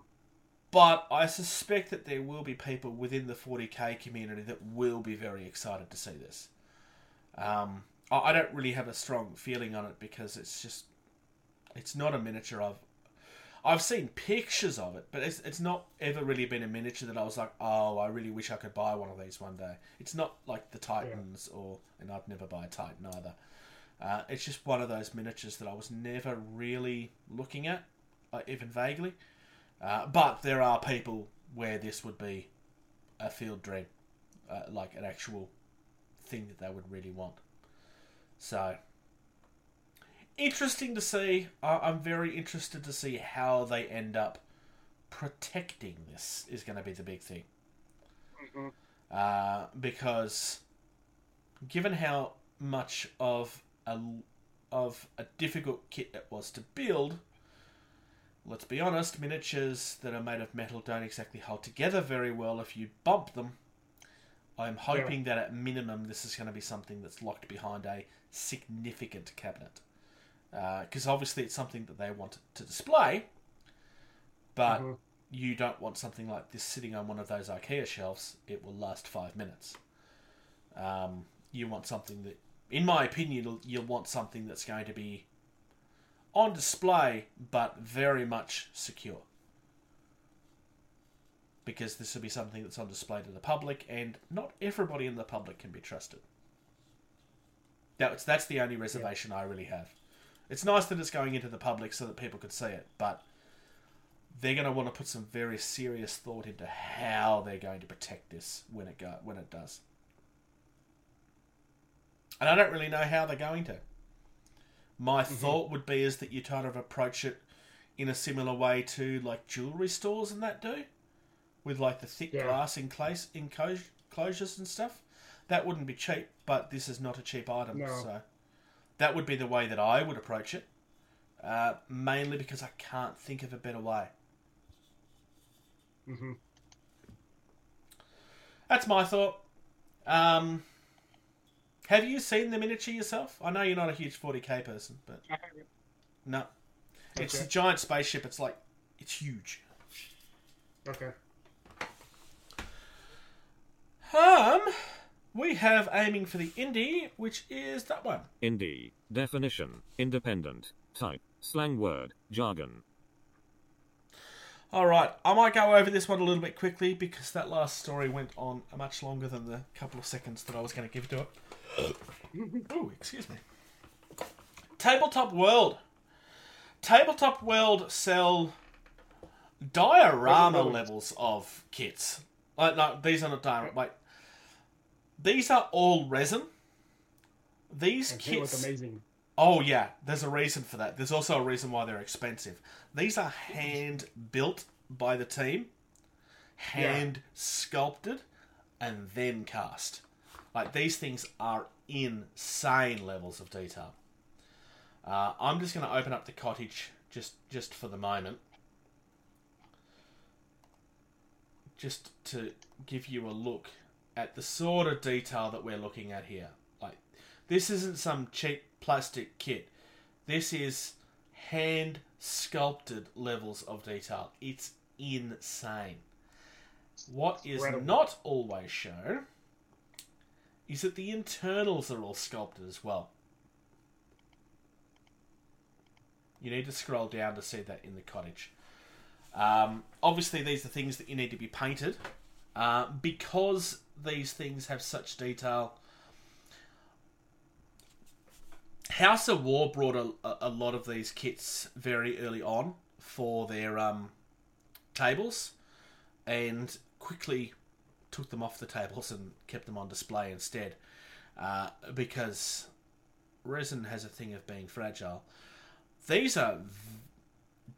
But I suspect that there will be people within the 40k community that will be very excited to see this. I don't really have a strong feeling on it because it's not a miniature I've seen pictures of it, but it's not ever really been a miniature that I was like, oh, I really wish I could buy one of these one day. It's not like the Titans, and I'd never buy a Titan either. It's just one of those miniatures that I was never really looking at, even vaguely. But there are people where this would be a field dream, like an actual thing that they would really want. So, interesting to see. I'm very interested to see how they end up protecting this is going to be the big thing. Mm-hmm. Because given how much of a difficult kit it was to build, let's be honest, miniatures that are made of metal don't exactly hold together very well if you bump them. I'm hoping that at minimum this is going to be something that's locked behind a significant cabinet. Because obviously it's something that they want to display, but mm-hmm. you don't want something like this sitting on one of those IKEA shelves. It will last 5 minutes. You want something that, in my opinion, you'll want something that's going to be on display, but very much secure. Because this will be something that's on display to the public, and not everybody in the public can be trusted. That's the only reservation I really have. It's nice that it's going into the public so that people could see it, but they're going to want to put some very serious thought into how they're going to protect this when it does. And I don't really know how they're going to. My mm-hmm. thought would be is that you kind of approach it in a similar way to like jewellery stores and that do, with like the thick glass enclosures and stuff. That wouldn't be cheap, but this is not a cheap item. No. So that would be the way that I would approach it, mainly because I can't think of a better way. Mm-hmm. That's my thought. Have you seen the miniature yourself? I know you're not a huge 40k person, but... I haven't. No. Okay. It's a giant spaceship. It's like... It's huge. Okay. We have aiming for the indie, which is that one. Indie. Definition. Independent. Type. Slang word. Jargon. Alright. I might go over this one a little bit quickly because that last story went on much longer than the couple of seconds that I was going to give to it. Oh, excuse me. Tabletop World sell diorama levels of kits. No, these are not diorama. Wait. These are all resin. These kits look amazing. Oh yeah, there's a reason for that. There's also a reason why they're expensive. These are hand built by the team, hand sculpted, and then cast. Like, these things are insane levels of detail. I'm just going to open up the cottage just for the moment. Just to give you a look at the sort of detail that we're looking at here. Like, this isn't some cheap plastic kit. This is hand-sculpted levels of detail. It's insane. What is not always shown... is that the internals are all sculpted as well. You need to scroll down to see that in the cottage. Obviously, these are things that you need to be painted. Because these things have such detail, House of War brought a lot of these kits very early on for their tables, and quickly took them off the tables and kept them on display instead, because Resin has a thing of being fragile. These are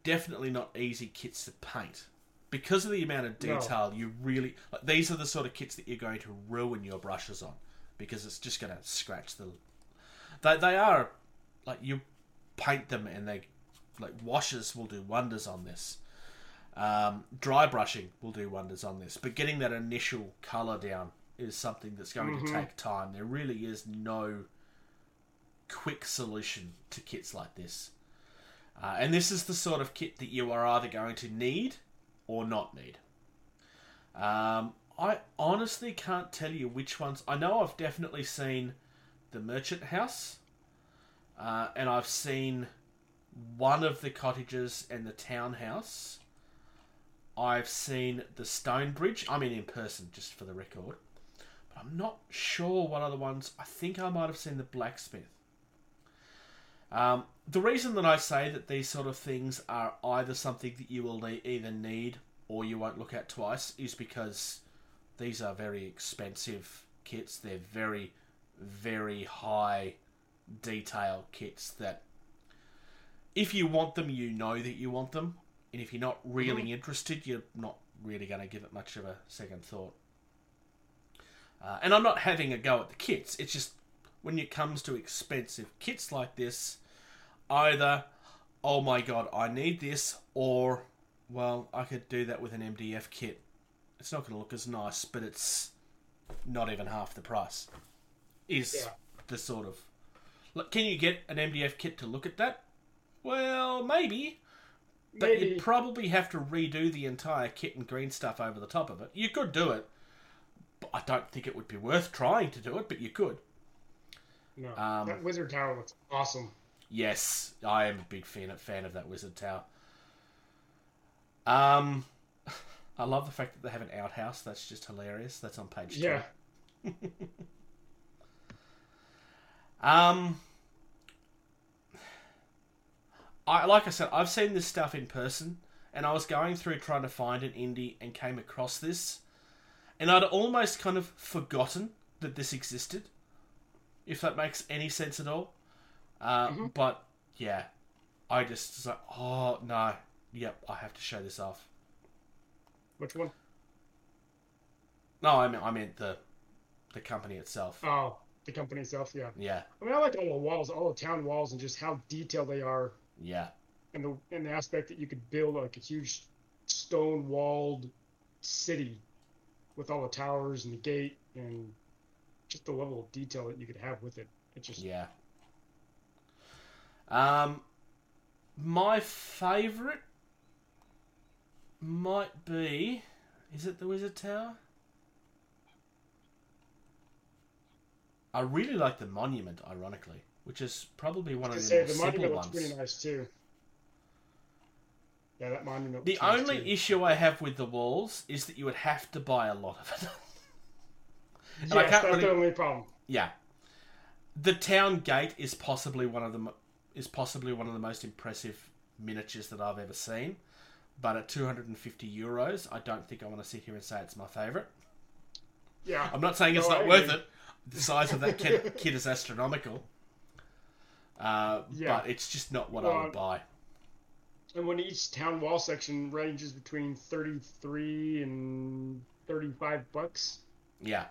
definitely not easy kits to paint. Because of the amount of detail, you really... Like, these are the sort of kits that you're going to ruin your brushes on. Because it's just going to scratch the... They are... Like, you paint them and they... Like, washes will do wonders on this. Dry brushing will do wonders on this. But getting that initial colour down is something that's going to take time. There really is no quick solution to kits like this. And this is the sort of kit that you are either going to need... or not need. I honestly can't tell you which ones. I know I've definitely seen the Merchant House, and I've seen one of the cottages and the townhouse. I've seen the Stone Bridge. I mean, in person, just for the record. But I'm not sure what other ones. I think I might have seen the Blacksmith. The reason that I say that these sort of things are either something that you will either need or you won't look at twice is because these are very expensive kits. They're very, very high detail kits that if you want them, you know that you want them. And if you're not really interested, you're not really going to give it much of a second thought. And I'm not having a go at the kits. It's just when it comes to expensive kits like this, either, oh my god, I need this, or, well, I could do that with an MDF kit. It's not going to look as nice, but it's not even half the price. The sort of... Look, can you get an MDF kit to look at that? Well, maybe. But you'd probably have to redo the entire kit and green stuff over the top of it. You could do it. But I don't think it would be worth trying to do it, but you could. No, that Wizard Tower looks awesome. Yes, I am a big fan of that Wizard Tower. I love the fact that they have an outhouse. That's just hilarious. That's on page 2. Like I said, I've seen this stuff in person, and I was going through trying to find an indie and came across this, and I'd almost kind of forgotten that this existed, if that makes any sense at all. But yeah, I just was like, oh no, yep, I have to show this off. Which one? No, I meant the company itself. Oh, the company itself, yeah. Yeah. I mean, I like all the walls, all the town walls, and just how detailed they are. Yeah. And the aspect that you could build like a huge stone-walled city with all the towers and the gate and just the level of detail that you could have with it. It just my favourite might be... Is it the Wizard Tower? I really like the Monument, ironically, which is probably one of the more simple ones. Pretty nice too. Yeah, that Monument. The only issue I have with the walls is that you would have to buy a lot of it. And yes, that's the only problem. Yeah. The town gate is possibly one of the most impressive miniatures that I've ever seen, but at €250, I don't think I want to sit here and say it's my favourite. Yeah, I'm not saying worth it. The size of that kit is astronomical, but it's just not what I would buy. And when each town wall section ranges between $33 and $35. Yeah.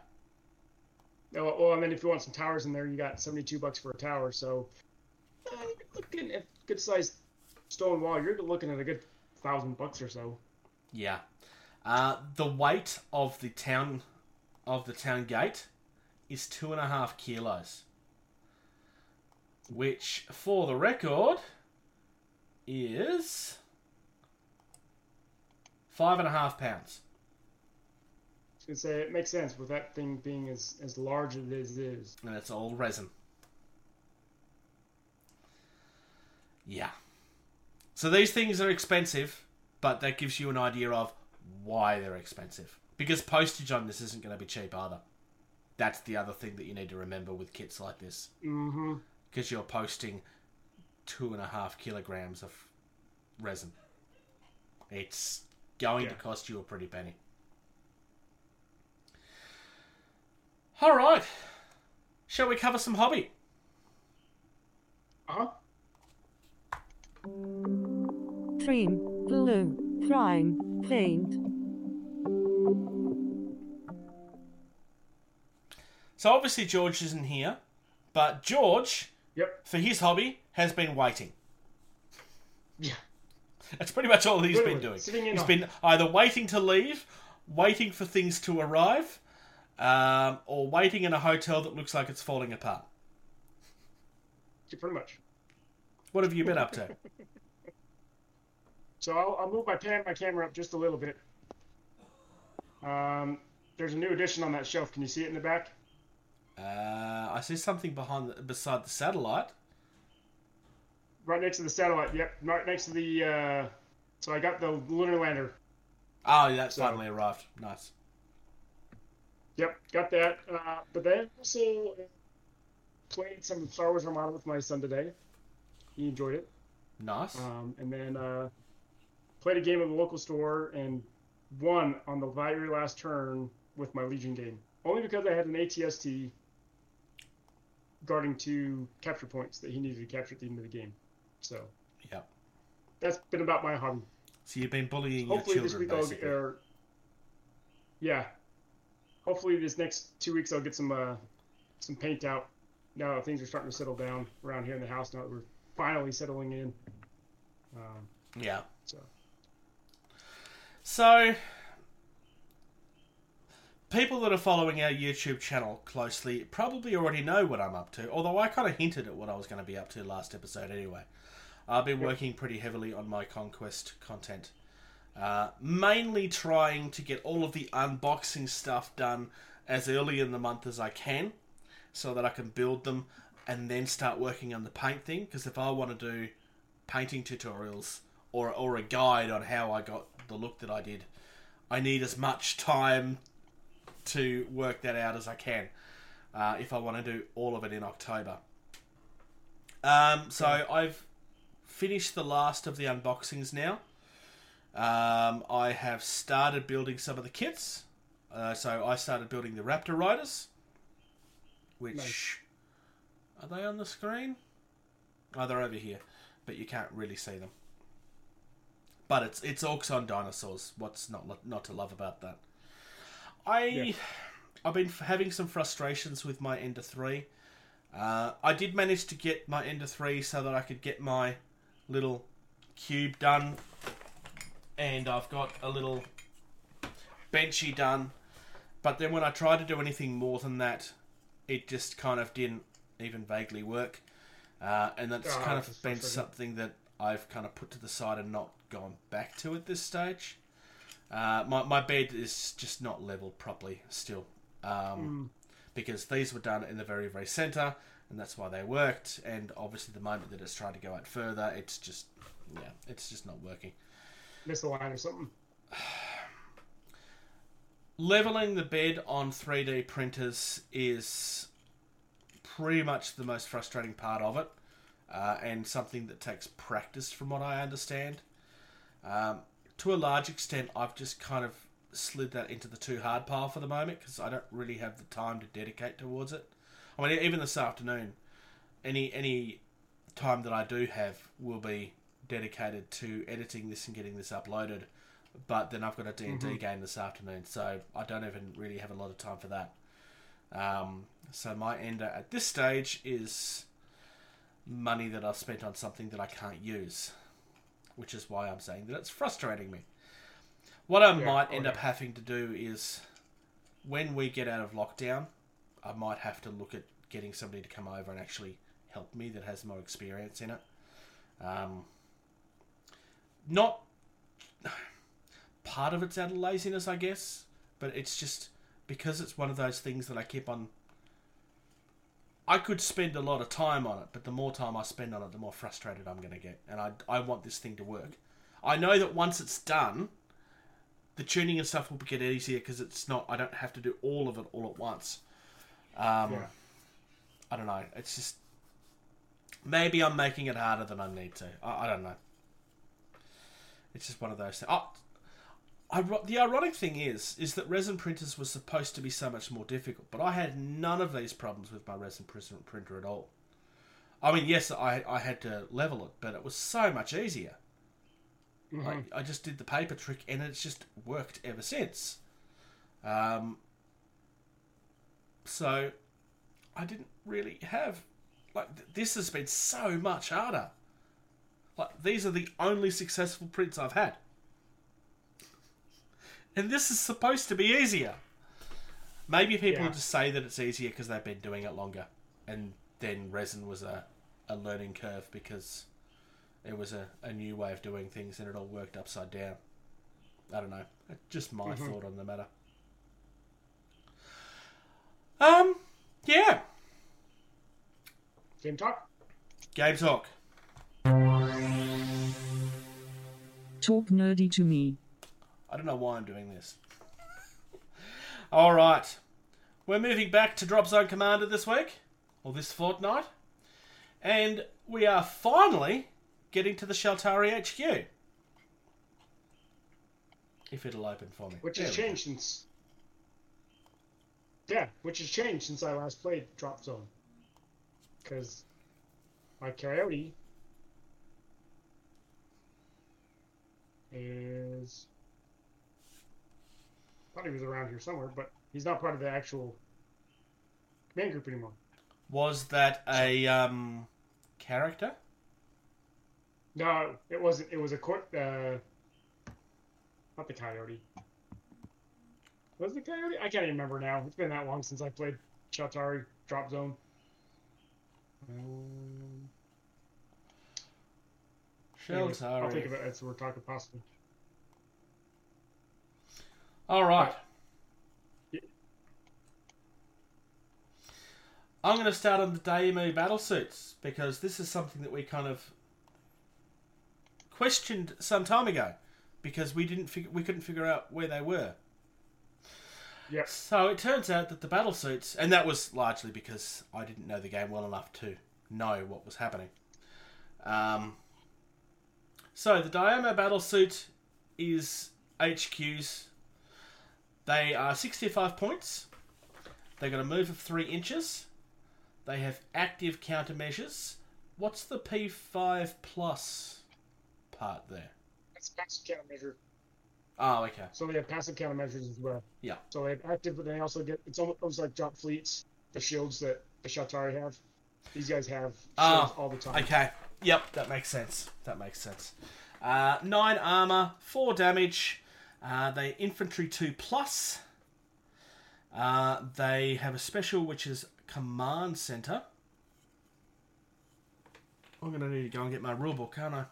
Well, I mean, if you want some towers in there, you got $72 for a tower. So, looking at a good-sized stone wall, you're looking at a good $1,000 or so. Yeah, the weight of the town gate is 2.5 kilos, which, for the record, is 5.5 pounds. It makes sense with that thing being as large as it is. And it's all resin. Yeah. So these things are expensive, but that gives you an idea of why they're expensive. Because postage on this isn't going to be cheap either. That's the other thing that you need to remember with kits like this. Because you're posting 2.5 kilograms of resin. It's going to cost you a pretty penny. All right. Shall we cover some hobby? Trim, blue, prime, paint. So obviously George isn't here, but George, for his hobby, has been waiting. Yeah. That's pretty much all he's been doing. He's been either waiting to leave, waiting for things to arrive, or waiting in a hotel that looks like it's falling apart. Yeah, pretty much. What have you been up to? So I'll move my camera up just a little bit. There's a new addition on that shelf. Can you see it in the back? I see something beside the satellite. Right next to the satellite, yep. Right next to the... so I got the lunar lander. Oh, yeah, that's finally arrived. Nice. Yep, got that. But then also played some Star Wars Armada with my son today. He enjoyed it. Nice. And then played a game at the local store and won on the very last turn with my Legion game. Only because I had an ATST guarding 2 capture points that he needed to capture at the end of the game. So, yeah, that's been about my hobby. So you've been bullying your children, basically. Yeah. Hopefully this next 2 weeks I'll get some paint out. Now that things are starting to settle down around here in the house. Now that we're finally settling in. Yeah. So people that are following our YouTube channel closely probably already know what I'm up to, although I kind of hinted at what I was going to be up to last episode anyway. I've been working pretty heavily on my Conquest content. Mainly trying to get all of the unboxing stuff done as early in the month as I can, so that I can build them and then start working on the paint thing, because if I want to do painting tutorials or a guide on how I got the look that I did, I need as much time to work that out as I can if I want to do all of it in October. So I've finished the last of the unboxings now. I have started building some of the kits. So I started building the Raptor Riders, which... Nice. Are they on the screen? Oh, they're over here, but you can't really see them. But it's orcs on dinosaurs. What's not to love about that? I've been having some frustrations with my Ender 3. I did manage to get my Ender 3 so that I could get my little cube done. And I've got a little benchy done. But then when I tried to do anything more than that, it just kind of didn't even vaguely work. And that's been something that I've kind of put to the side and not gone back to at this stage. My bed is just not leveled properly still, because these were done in the very, very centre, and that's why they worked. And obviously, the moment that it's trying to go out further, it's just not working. Missed a line or something. Levelling the bed on 3D printers is pretty much the most frustrating part of it, and something that takes practice, from what I understand. To a large extent, I've just kind of slid that into the too hard pile for the moment, because I don't really have the time to dedicate towards it. I mean, even this afternoon, any time that I do have will be dedicated to editing this and getting this uploaded. But then I've got a D&D game this afternoon, so I don't even really have a lot of time for that. So my ender at this stage is money that I've spent on something that I can't use, which is why I'm saying that it's frustrating me. What I might end up having to do is, when we get out of lockdown, I might have to look at getting somebody to come over and actually help me that has more experience in it. Not... Part of it's out of laziness, I guess, but it's just because it's one of those things that I keep on... I could spend a lot of time on it, but the more time I spend on it, the more frustrated I'm going to get. And I want this thing to work. I know that once it's done, the tuning and stuff will get easier, because it's not... I don't have to do all of it all at once. I don't know. It's just... Maybe I'm making it harder than I need to. I don't know. It's just one of those things. The ironic thing is that resin printers were supposed to be so much more difficult, but I had none of these problems with my resin printer at all. I mean, yes, I had to level it, but it was so much easier. Mm-hmm. Like, I just did the paper trick, and it's just worked ever since. So I didn't really have... Like, this has been so much harder. Like, these are the only successful prints I've had. And this is supposed to be easier. Maybe people just say that it's easier because they've been doing it longer. And then resin was a learning curve because it was a new way of doing things and it all worked upside down. I don't know. Just my thought on the matter. Yeah. Game talk? Game talk. Talk nerdy to me. I don't know why I'm doing this. All right. We're moving back to Drop Zone Commander this week, or this fortnight, and we are finally getting to the Shaltari HQ. If it'll open for me. Which has changed since I last played Drop Zone. Because my coyote is... I thought he was around here somewhere, but he's not part of the actual command group anymore. Was that a character? No, it wasn't. It was a court... not the coyote. Was it the coyote? I can't even remember now. It's been that long since I played Shaltari Drop Zone. Shaltari. I'll think of it as we're talking possibly. All right. Yeah. I'm going to start on the Daimyo battlesuits because this is something that we kind of questioned some time ago because we couldn't figure out where they were. Yeah. So it turns out that the battlesuits, and that was largely because I didn't know the game well enough to know what was happening. So the Daimyo battlesuit is HQ's. They are 65 points. They've got a move of 3 inches. They have active countermeasures. What's the P5 plus part there? That's passive countermeasure. Oh, okay. So they have passive countermeasures as well. Yeah. So they have active, but they also get... It's almost like drop fleets, the shields that the Shaltari have. These guys have shields all the time. Okay. Yep, that makes sense. 9 armor, 4 damage... they infantry 2+. They have a special which is command center. I'm going to need to go and get my rulebook, aren't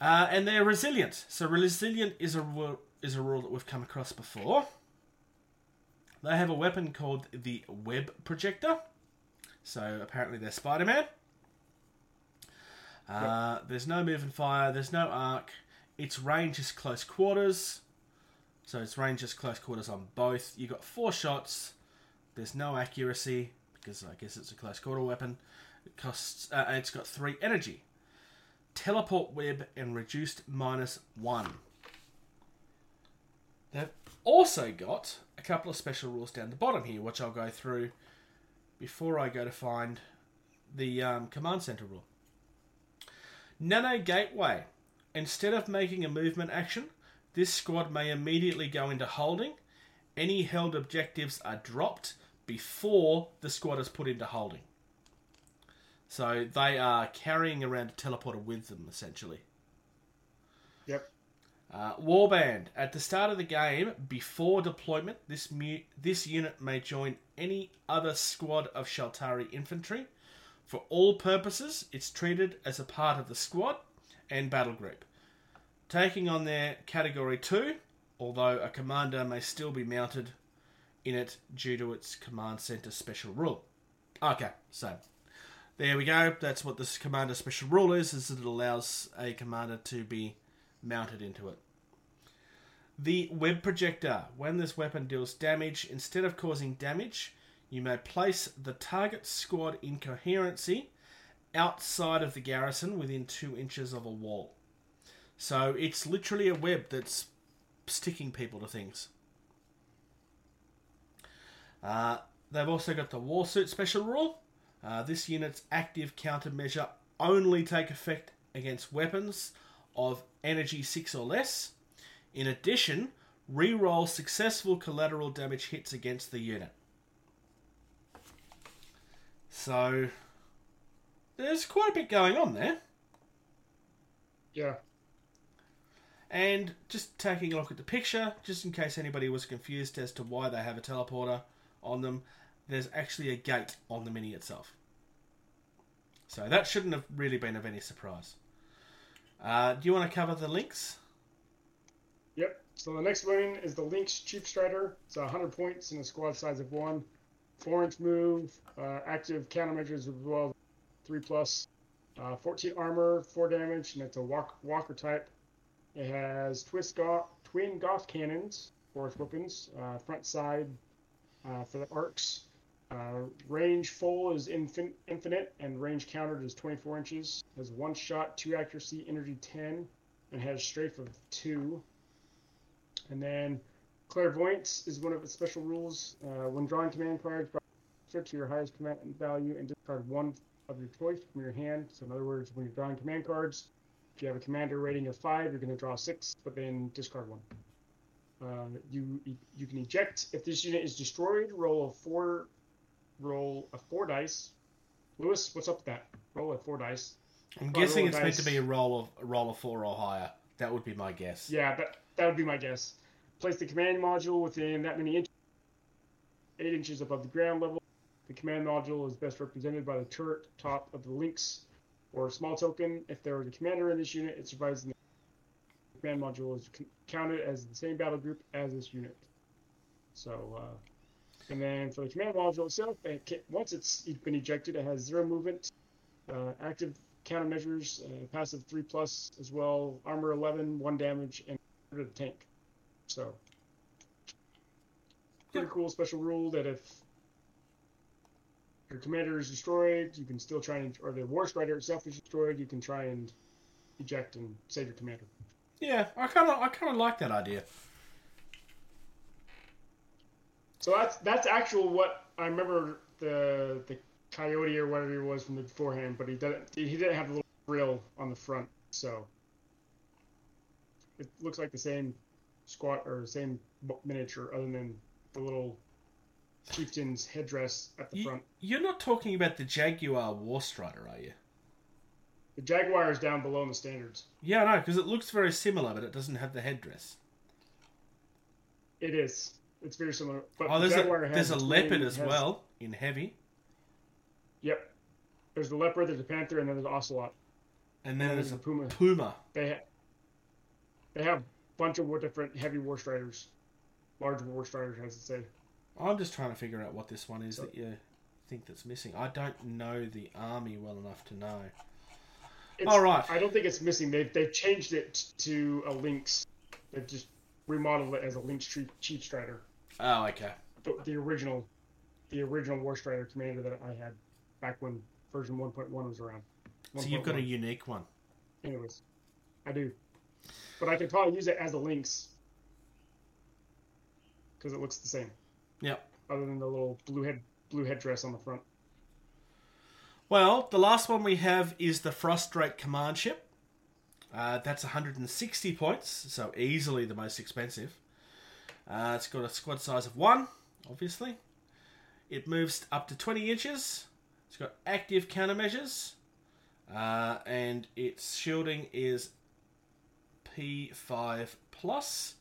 I? And they're resilient. So resilient is a rule that we've come across before. They have a weapon called the web projector. So apparently they're Spider-Man. There's no move and fire. There's no arc. Its range is close quarters. So its range is close quarters on both. You got 4 shots. There's no accuracy, because I guess it's a close quarter weapon. It costs... it's got 3 energy. Teleport web and reduced -1. They've also got a couple of special rules down the bottom here, which I'll go through before I go to find the command center rule. Nano Gateway. Instead of making a movement action, this squad may immediately go into holding. Any held objectives are dropped before the squad is put into holding. So they are carrying around a teleporter with them, essentially. Yep. Warband. At the start of the game, before deployment, this unit may join any other squad of Shaltari infantry. For all purposes, it's treated as a part of the squad and battle group, taking on their category 2, although a commander may still be mounted in it due to its command center special rule. Okay, so there we go. That's what this commander special rule is that it allows a commander to be mounted into it. The web projector. When this weapon deals damage, instead of causing damage, you may place the target squad in coherency outside of the garrison within 2 inches of a wall. So it's literally a web that's sticking people to things. They've also got the warsuit special rule. This unit's active countermeasure only take effect against weapons of energy 6 or less. In addition, reroll successful collateral damage hits against the unit. So, there's quite a bit going on there. Yeah. And just taking a look at the picture, just in case anybody was confused as to why they have a teleporter on them, there's actually a gate on the mini itself. So that shouldn't have really been of any surprise. Do you want to cover the Lynx? Yep. So the next one is the Lynx Chief Strider. It's 100 points and a squad size of 1. 4-inch move, active countermeasures of 12, 3+, 14 armor, 4 damage, and it's a walker type. It has twin Goth cannons for its weapons, front side for the arcs. Range full is infinite, and range countered is 24 inches. It has 1 shot, 2 accuracy, energy 10, and has strafe of 2. And then Clairvoyance is one of its special rules. When drawing command cards, search to your highest command value and discard 1 of your choice from your hand. So in other words, when you're drawing command cards, if you have a commander rating of 5, you're going to draw 6, but then discard 1. You can eject. If this unit is destroyed, roll a four dice. Lewis, what's up with that? Roll a 4 dice. I'm guessing it's meant to be a roll of 4 or higher. That would be my guess. Yeah, that would be my guess. Place the command module within that many inches, 8 inches above the ground level. The command module is best represented by the turret top of the Lynx or small token. If there was a commander in this unit, it survives in the command module is counted as the same battle group as this unit. So, and then for the command module itself, once it's been ejected, it has 0 movement, active countermeasures, passive 3+ as well, armor 11, 1 damage, and the tank. So, pretty cool special rule that if your commander is destroyed, you can still try and, or the War Strider itself is destroyed, you can try and eject and save your commander. Yeah, I kind of like that idea. So that's actual what I remember the coyote or whatever he was from the beforehand, but he didn't have a little grill on the front, so it looks like the same squad or same miniature, other than the little chieftain's headdress at the front. You're not talking about the Jaguar War Strider, are you? The Jaguar is down below in the standards. Yeah, I know, because it looks very similar, but it doesn't have the headdress. It is. It's very similar. But there's a leopard as well in heavy. Yep. There's the leopard, there's the panther, and then there's the ocelot. And then there's a puma. They have a bunch of different heavy war striders. Large war striders, as it say. I'm just trying to figure out what this one is that you think that's missing. I don't know the army well enough to know. All right. I don't think it's missing. They've changed it to a Lynx. They've just remodeled it as a Lynx Chief Strider. Oh, okay. The original War Strider commander that I had back when version 1.1 was around. So you've got a unique one. Anyways, I do. But I could probably use it as a Lynx because it looks the same. Yep. Other than the little blue headdress on the front. Well, the last one we have is the Frostrate command ship. That's 160 points, so easily the most expensive. It's got a squad size of 1, obviously. It moves up to 20 inches. It's got active countermeasures. And its shielding is P5+.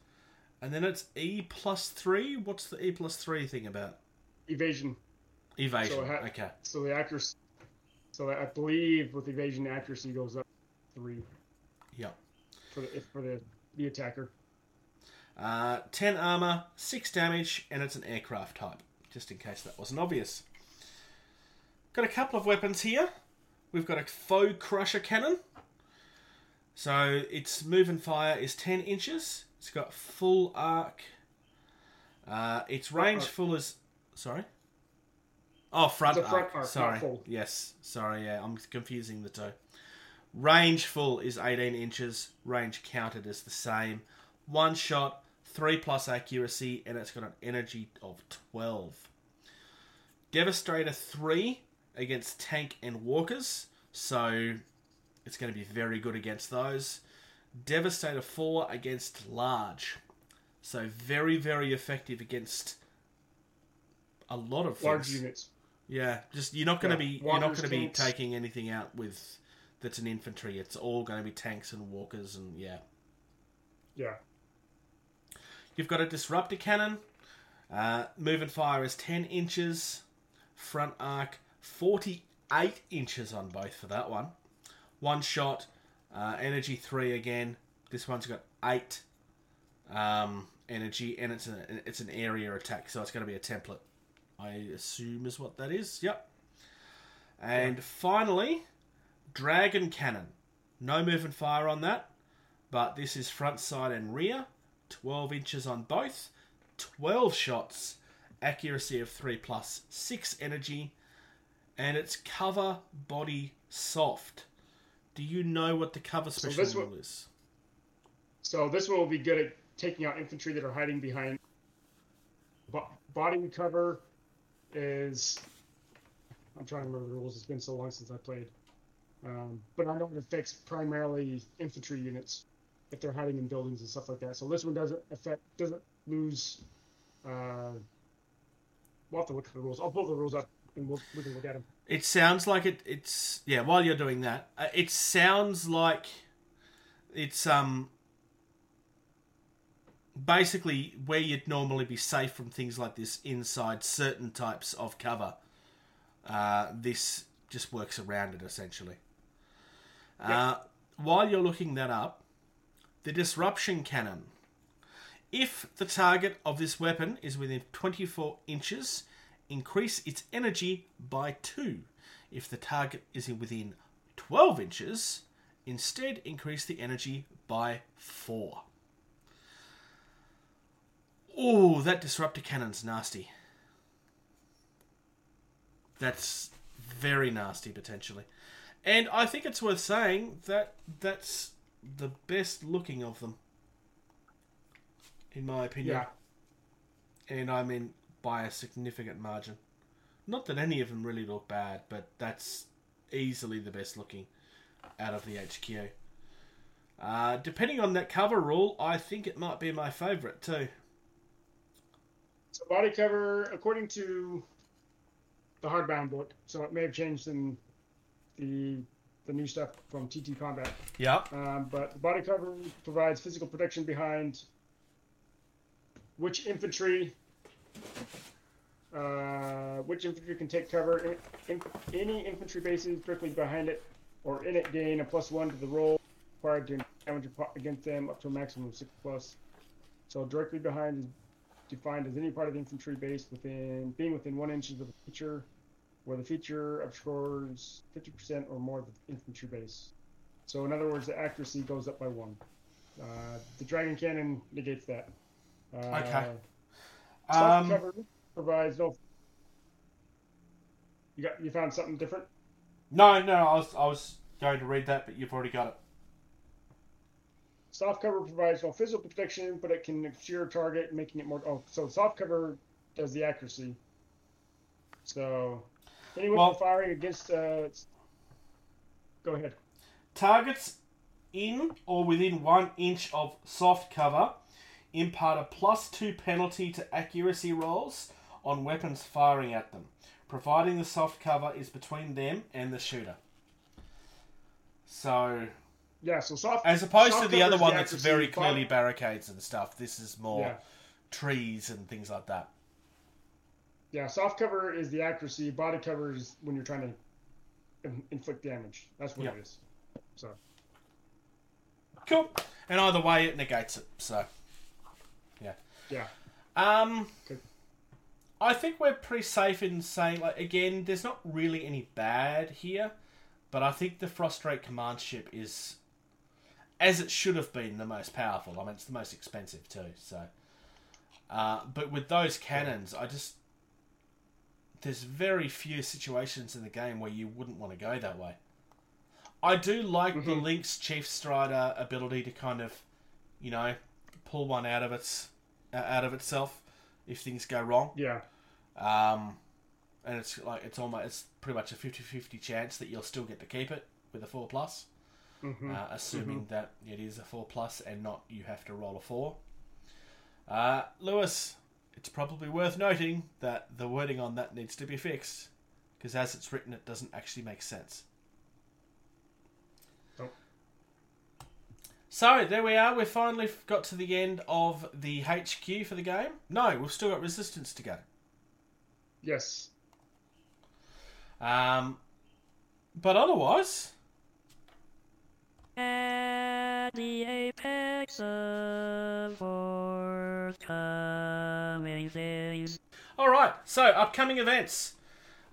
And then it's E+3. What's the E+3 thing about? Evasion, so okay. So the accuracy... So I believe with evasion, accuracy goes up 3. Yeah. For the attacker. 10 armor, 6 damage, and it's an aircraft type, just in case that wasn't obvious. Got a couple of weapons here. We've got a foe crusher cannon. So its move and fire is 10 inches. It's got full arc. Its range full is... Sorry? Oh, front arc. Sorry. Yes. Sorry, yeah. I'm confusing the two. Range full is 18 inches. Range counted is the same. 1 shot, 3+ accuracy, and it's got an energy of 12. Devastator 3 against tank and walkers, so it's going to be very good against those. Devastator 4 against large, so very, very effective against a lot of things. Large units. Yeah, just you're not going to be taking anything out with that's an infantry. It's all going to be tanks and walkers and yeah. You've got a disruptor cannon. Move and fire is 10 inches. Front arc 48 inches on both for that one. One shot. Energy 3 again. This one's got 8 energy, and it's an area attack, so it's going to be a template, I assume is what that is. Yep. And finally, dragon cannon. No move and fire on that, but this is front, side, and rear. 12 inches on both. 12 shots. Accuracy of 3 plus 6 energy. And it's cover, body, soft. Do you know what the cover special rule is? So this one will be good at taking out infantry that are hiding behind. Body cover is... I'm trying to remember the rules. It's been so long since I played. But I know it affects primarily infantry units if they're hiding in buildings and stuff like that. So this one doesn't lose... we'll have to look at the rules. I'll pull the rules up and we can look at them. It sounds like it's... Yeah, while you're doing that, it sounds like it's... basically where you'd normally be safe from things like this inside certain types of cover. This just works around it, essentially. Yep. While you're looking that up, the disruption cannon. If the target of this weapon is within 24 inches... increase its energy by 2. If the target is within 12 inches, instead increase the energy by 4. Oh, that disruptor cannon's nasty. That's very nasty, potentially. And I think it's worth saying that that's the best looking of them, in my opinion. Yeah. And I mean... by a significant margin. Not that any of them really look bad, but that's easily the best looking out of the HQ. Depending on that cover rule, I think it might be my favourite too. So body cover, according to the hardbound book, so it may have changed in the new stuff from TT Combat. Yeah. But the body cover provides physical protection behind which infantry can take cover in any infantry bases directly behind it or in it, gain a +1 to the roll required to damage against them up to a maximum of 6+. So directly behind is defined as any part of the infantry base within 1 inch of the feature, where the feature obscures 50% or more of the infantry base. So in other words, the accuracy goes up by 1. The dragon cannon negates that. Okay. Soft cover provides no... You found something different? No, I was going to read that, but you've already got it. Soft cover provides no physical protection, but it can obscure target, making it more... Oh, so soft cover does the accuracy. So, anyone firing against... Go ahead. Targets in or within 1 inch of soft cover... impart a +2 penalty to accuracy rolls on weapons firing at them, providing the soft cover is between them and the shooter. So... yeah, so soft... as opposed soft to the other one that's very clearly barricades and stuff, this is more trees and things like that. Yeah, soft cover is the accuracy, body cover is when you're trying to inflict damage. That's what it is. So... cool. And either way, it negates it, so... yeah. Good. I think we're pretty safe in saying, like, again, there's not really any bad here, but I think the Frostrate command ship is, as it should have been, the most powerful. I mean, it's the most expensive too, so. But with those cannons, there's very few situations in the game where you wouldn't want to go that way. I do like the Lynx Chief Strider ability to kind of, pull one out of itself if things go wrong. Yeah. and it's pretty much a 50-50 chance that you'll still get to keep it with a 4+, assuming that it is a 4+ and not you have to roll a 4. Lewis, it's probably worth noting that the wording on that needs to be fixed, because as it's written, it doesn't actually make sense. So, there we are. We've finally got to the end of the HQ for the game. No, we've still got Resistance to go. Yes. But otherwise... At the apex of forthcoming things. Alright, so upcoming events.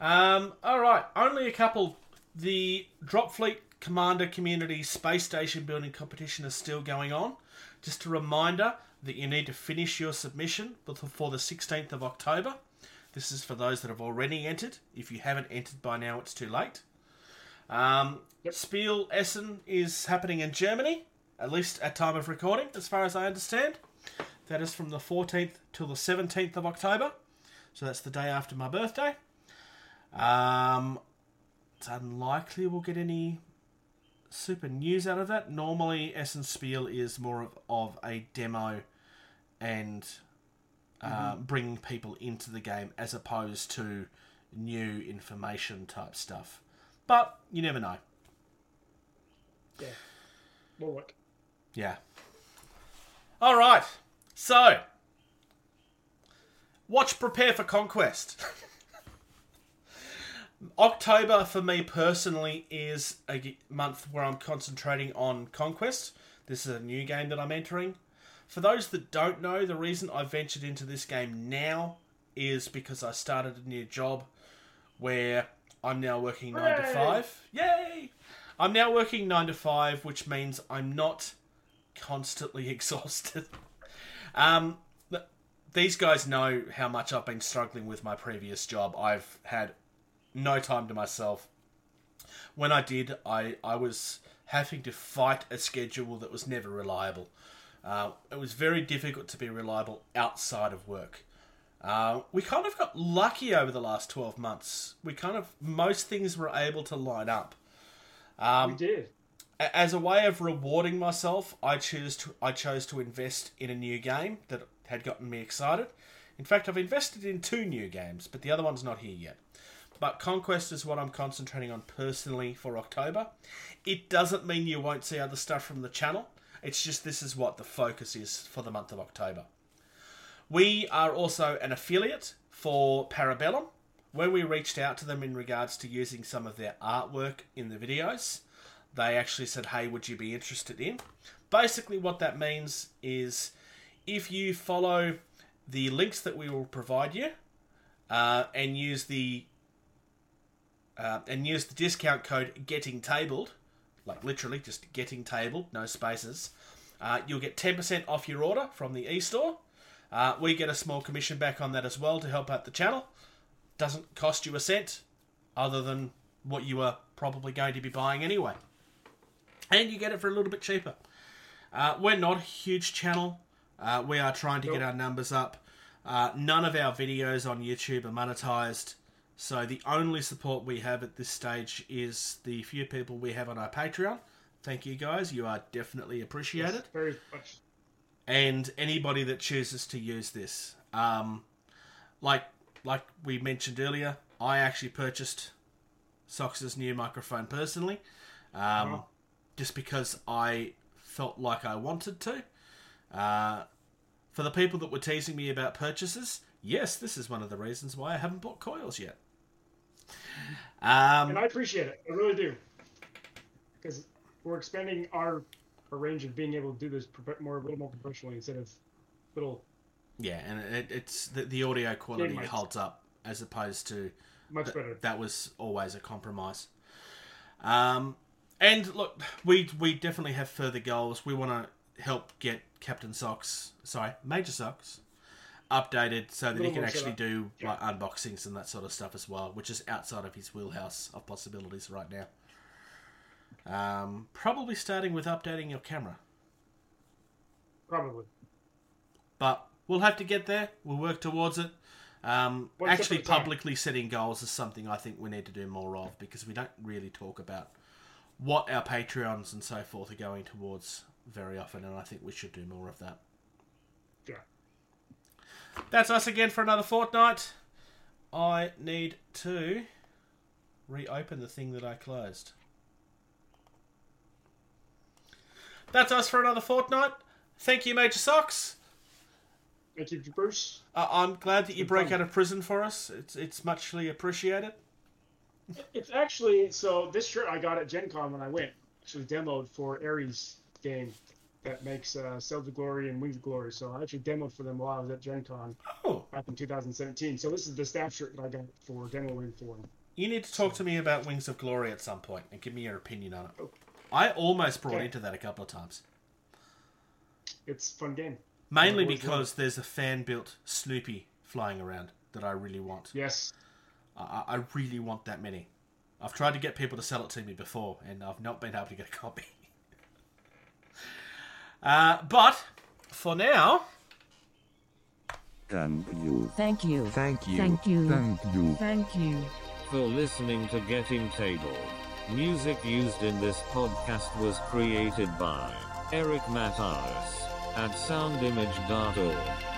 Alright, only a couple. The Drop Fleet Commander Community Space Station Building Competition is still going on. Just a reminder that you need to finish your submission before the 16th of October. This is for those that have already entered. If you haven't entered by now, it's too late. Spiel Essen is happening in Germany, at least at time of recording, as far as I understand. That is from the 14th till the 17th of October. So that's the day after my birthday. It's unlikely we'll get any... super news out of that. Normally, Essen Spiel is more of a demo and bringing people into the game as opposed to new information type stuff. But you never know. Yeah. More like. Yeah. All right. So, watch Prepare for Conquest. October, for me personally, is a month where I'm concentrating on Conquest. This is a new game that I'm entering. For those that don't know, the reason I ventured into this game now is because I started a new job where I'm now working 9 to 5. Yay! I'm now working 9 to 5, which means I'm not constantly exhausted. These guys know how much I've been struggling with my previous job. I've had... no time to myself. When I did, I was having to fight a schedule that was never reliable. It was very difficult to be reliable outside of work. We kind of got lucky over the last 12 months. Most things were able to line up. We did. As a way of rewarding myself, I chose to invest in a new game that had gotten me excited. In fact, I've invested in 2 new games, but the other one's not here yet. But Conquest is what I'm concentrating on personally for October. It doesn't mean you won't see other stuff from the channel. It's just this is what the focus is for the month of October. We are also an affiliate for Parabellum, where we reached out to them in regards to using some of their artwork in the videos. They actually said, hey, would you be interested in? Basically what that means is if you follow the links that we will provide you and use the... and use the discount code Getting Tabled, like literally just Getting Tabled, no spaces. You'll get 10% off your order from the eStore. We get a small commission back on that as well to help out the channel. Doesn't cost you a cent, other than what you were probably going to be buying anyway. And you get it for a little bit cheaper. We're not a huge channel. We are trying to get our numbers up. None of our videos on YouTube are monetized. So the only support we have at this stage is the few people we have on our Patreon. Thank you guys. You are definitely appreciated. Yes, very much. And anybody that chooses to use this. Like we mentioned earlier, I actually purchased Sox's new microphone personally. Just because I felt like I wanted to. For the people that were teasing me about purchases, yes, this is one of the reasons why I haven't bought Coils yet. And I appreciate it. I really do. Because we're expanding our range of being able to do this a little more professionally instead of little... Yeah, and it's the audio quality holds up as opposed to... Much better. That was always a compromise. And look, we definitely have further goals. We want to help get Major Sox updated so that he can actually do like unboxings and that sort of stuff as well, which is outside of his wheelhouse of possibilities right now. Probably starting with updating your camera. Probably. But we'll have to get there. We'll work towards it. Actually publicly setting goals is something I think we need to do more of, because we don't really talk about what our Patreons and so forth are going towards very often, and I think we should do more of that. Yeah. That's us again for another fortnight. I need to reopen the thing that I closed. That's us for another fortnight. Thank you, Major Socks. Thank you, Bruce. I'm glad that you broke out of prison for us. It's muchly appreciated. It's actually, so this shirt I got at Gen Con when I went. It was demoed for Ares game that makes Cells of Glory and Wings of Glory. So I actually demoed for them while I was at Gen Con back in 2017. So this is the staff shirt that I got for demoing for them. You need to talk to me about Wings of Glory at some point and give me your opinion on it. Oh. I almost brought into that a couple of times. It's a fun game. Mainly because there's a fan-built Snoopy flying around that I really want. Yes. I really want that many. I've tried to get people to sell it to me before, and I've not been able to get a copy. But, for now... Thank you for listening to Getting Table. Music used in this podcast was created by Eric Matthias at soundimage.org.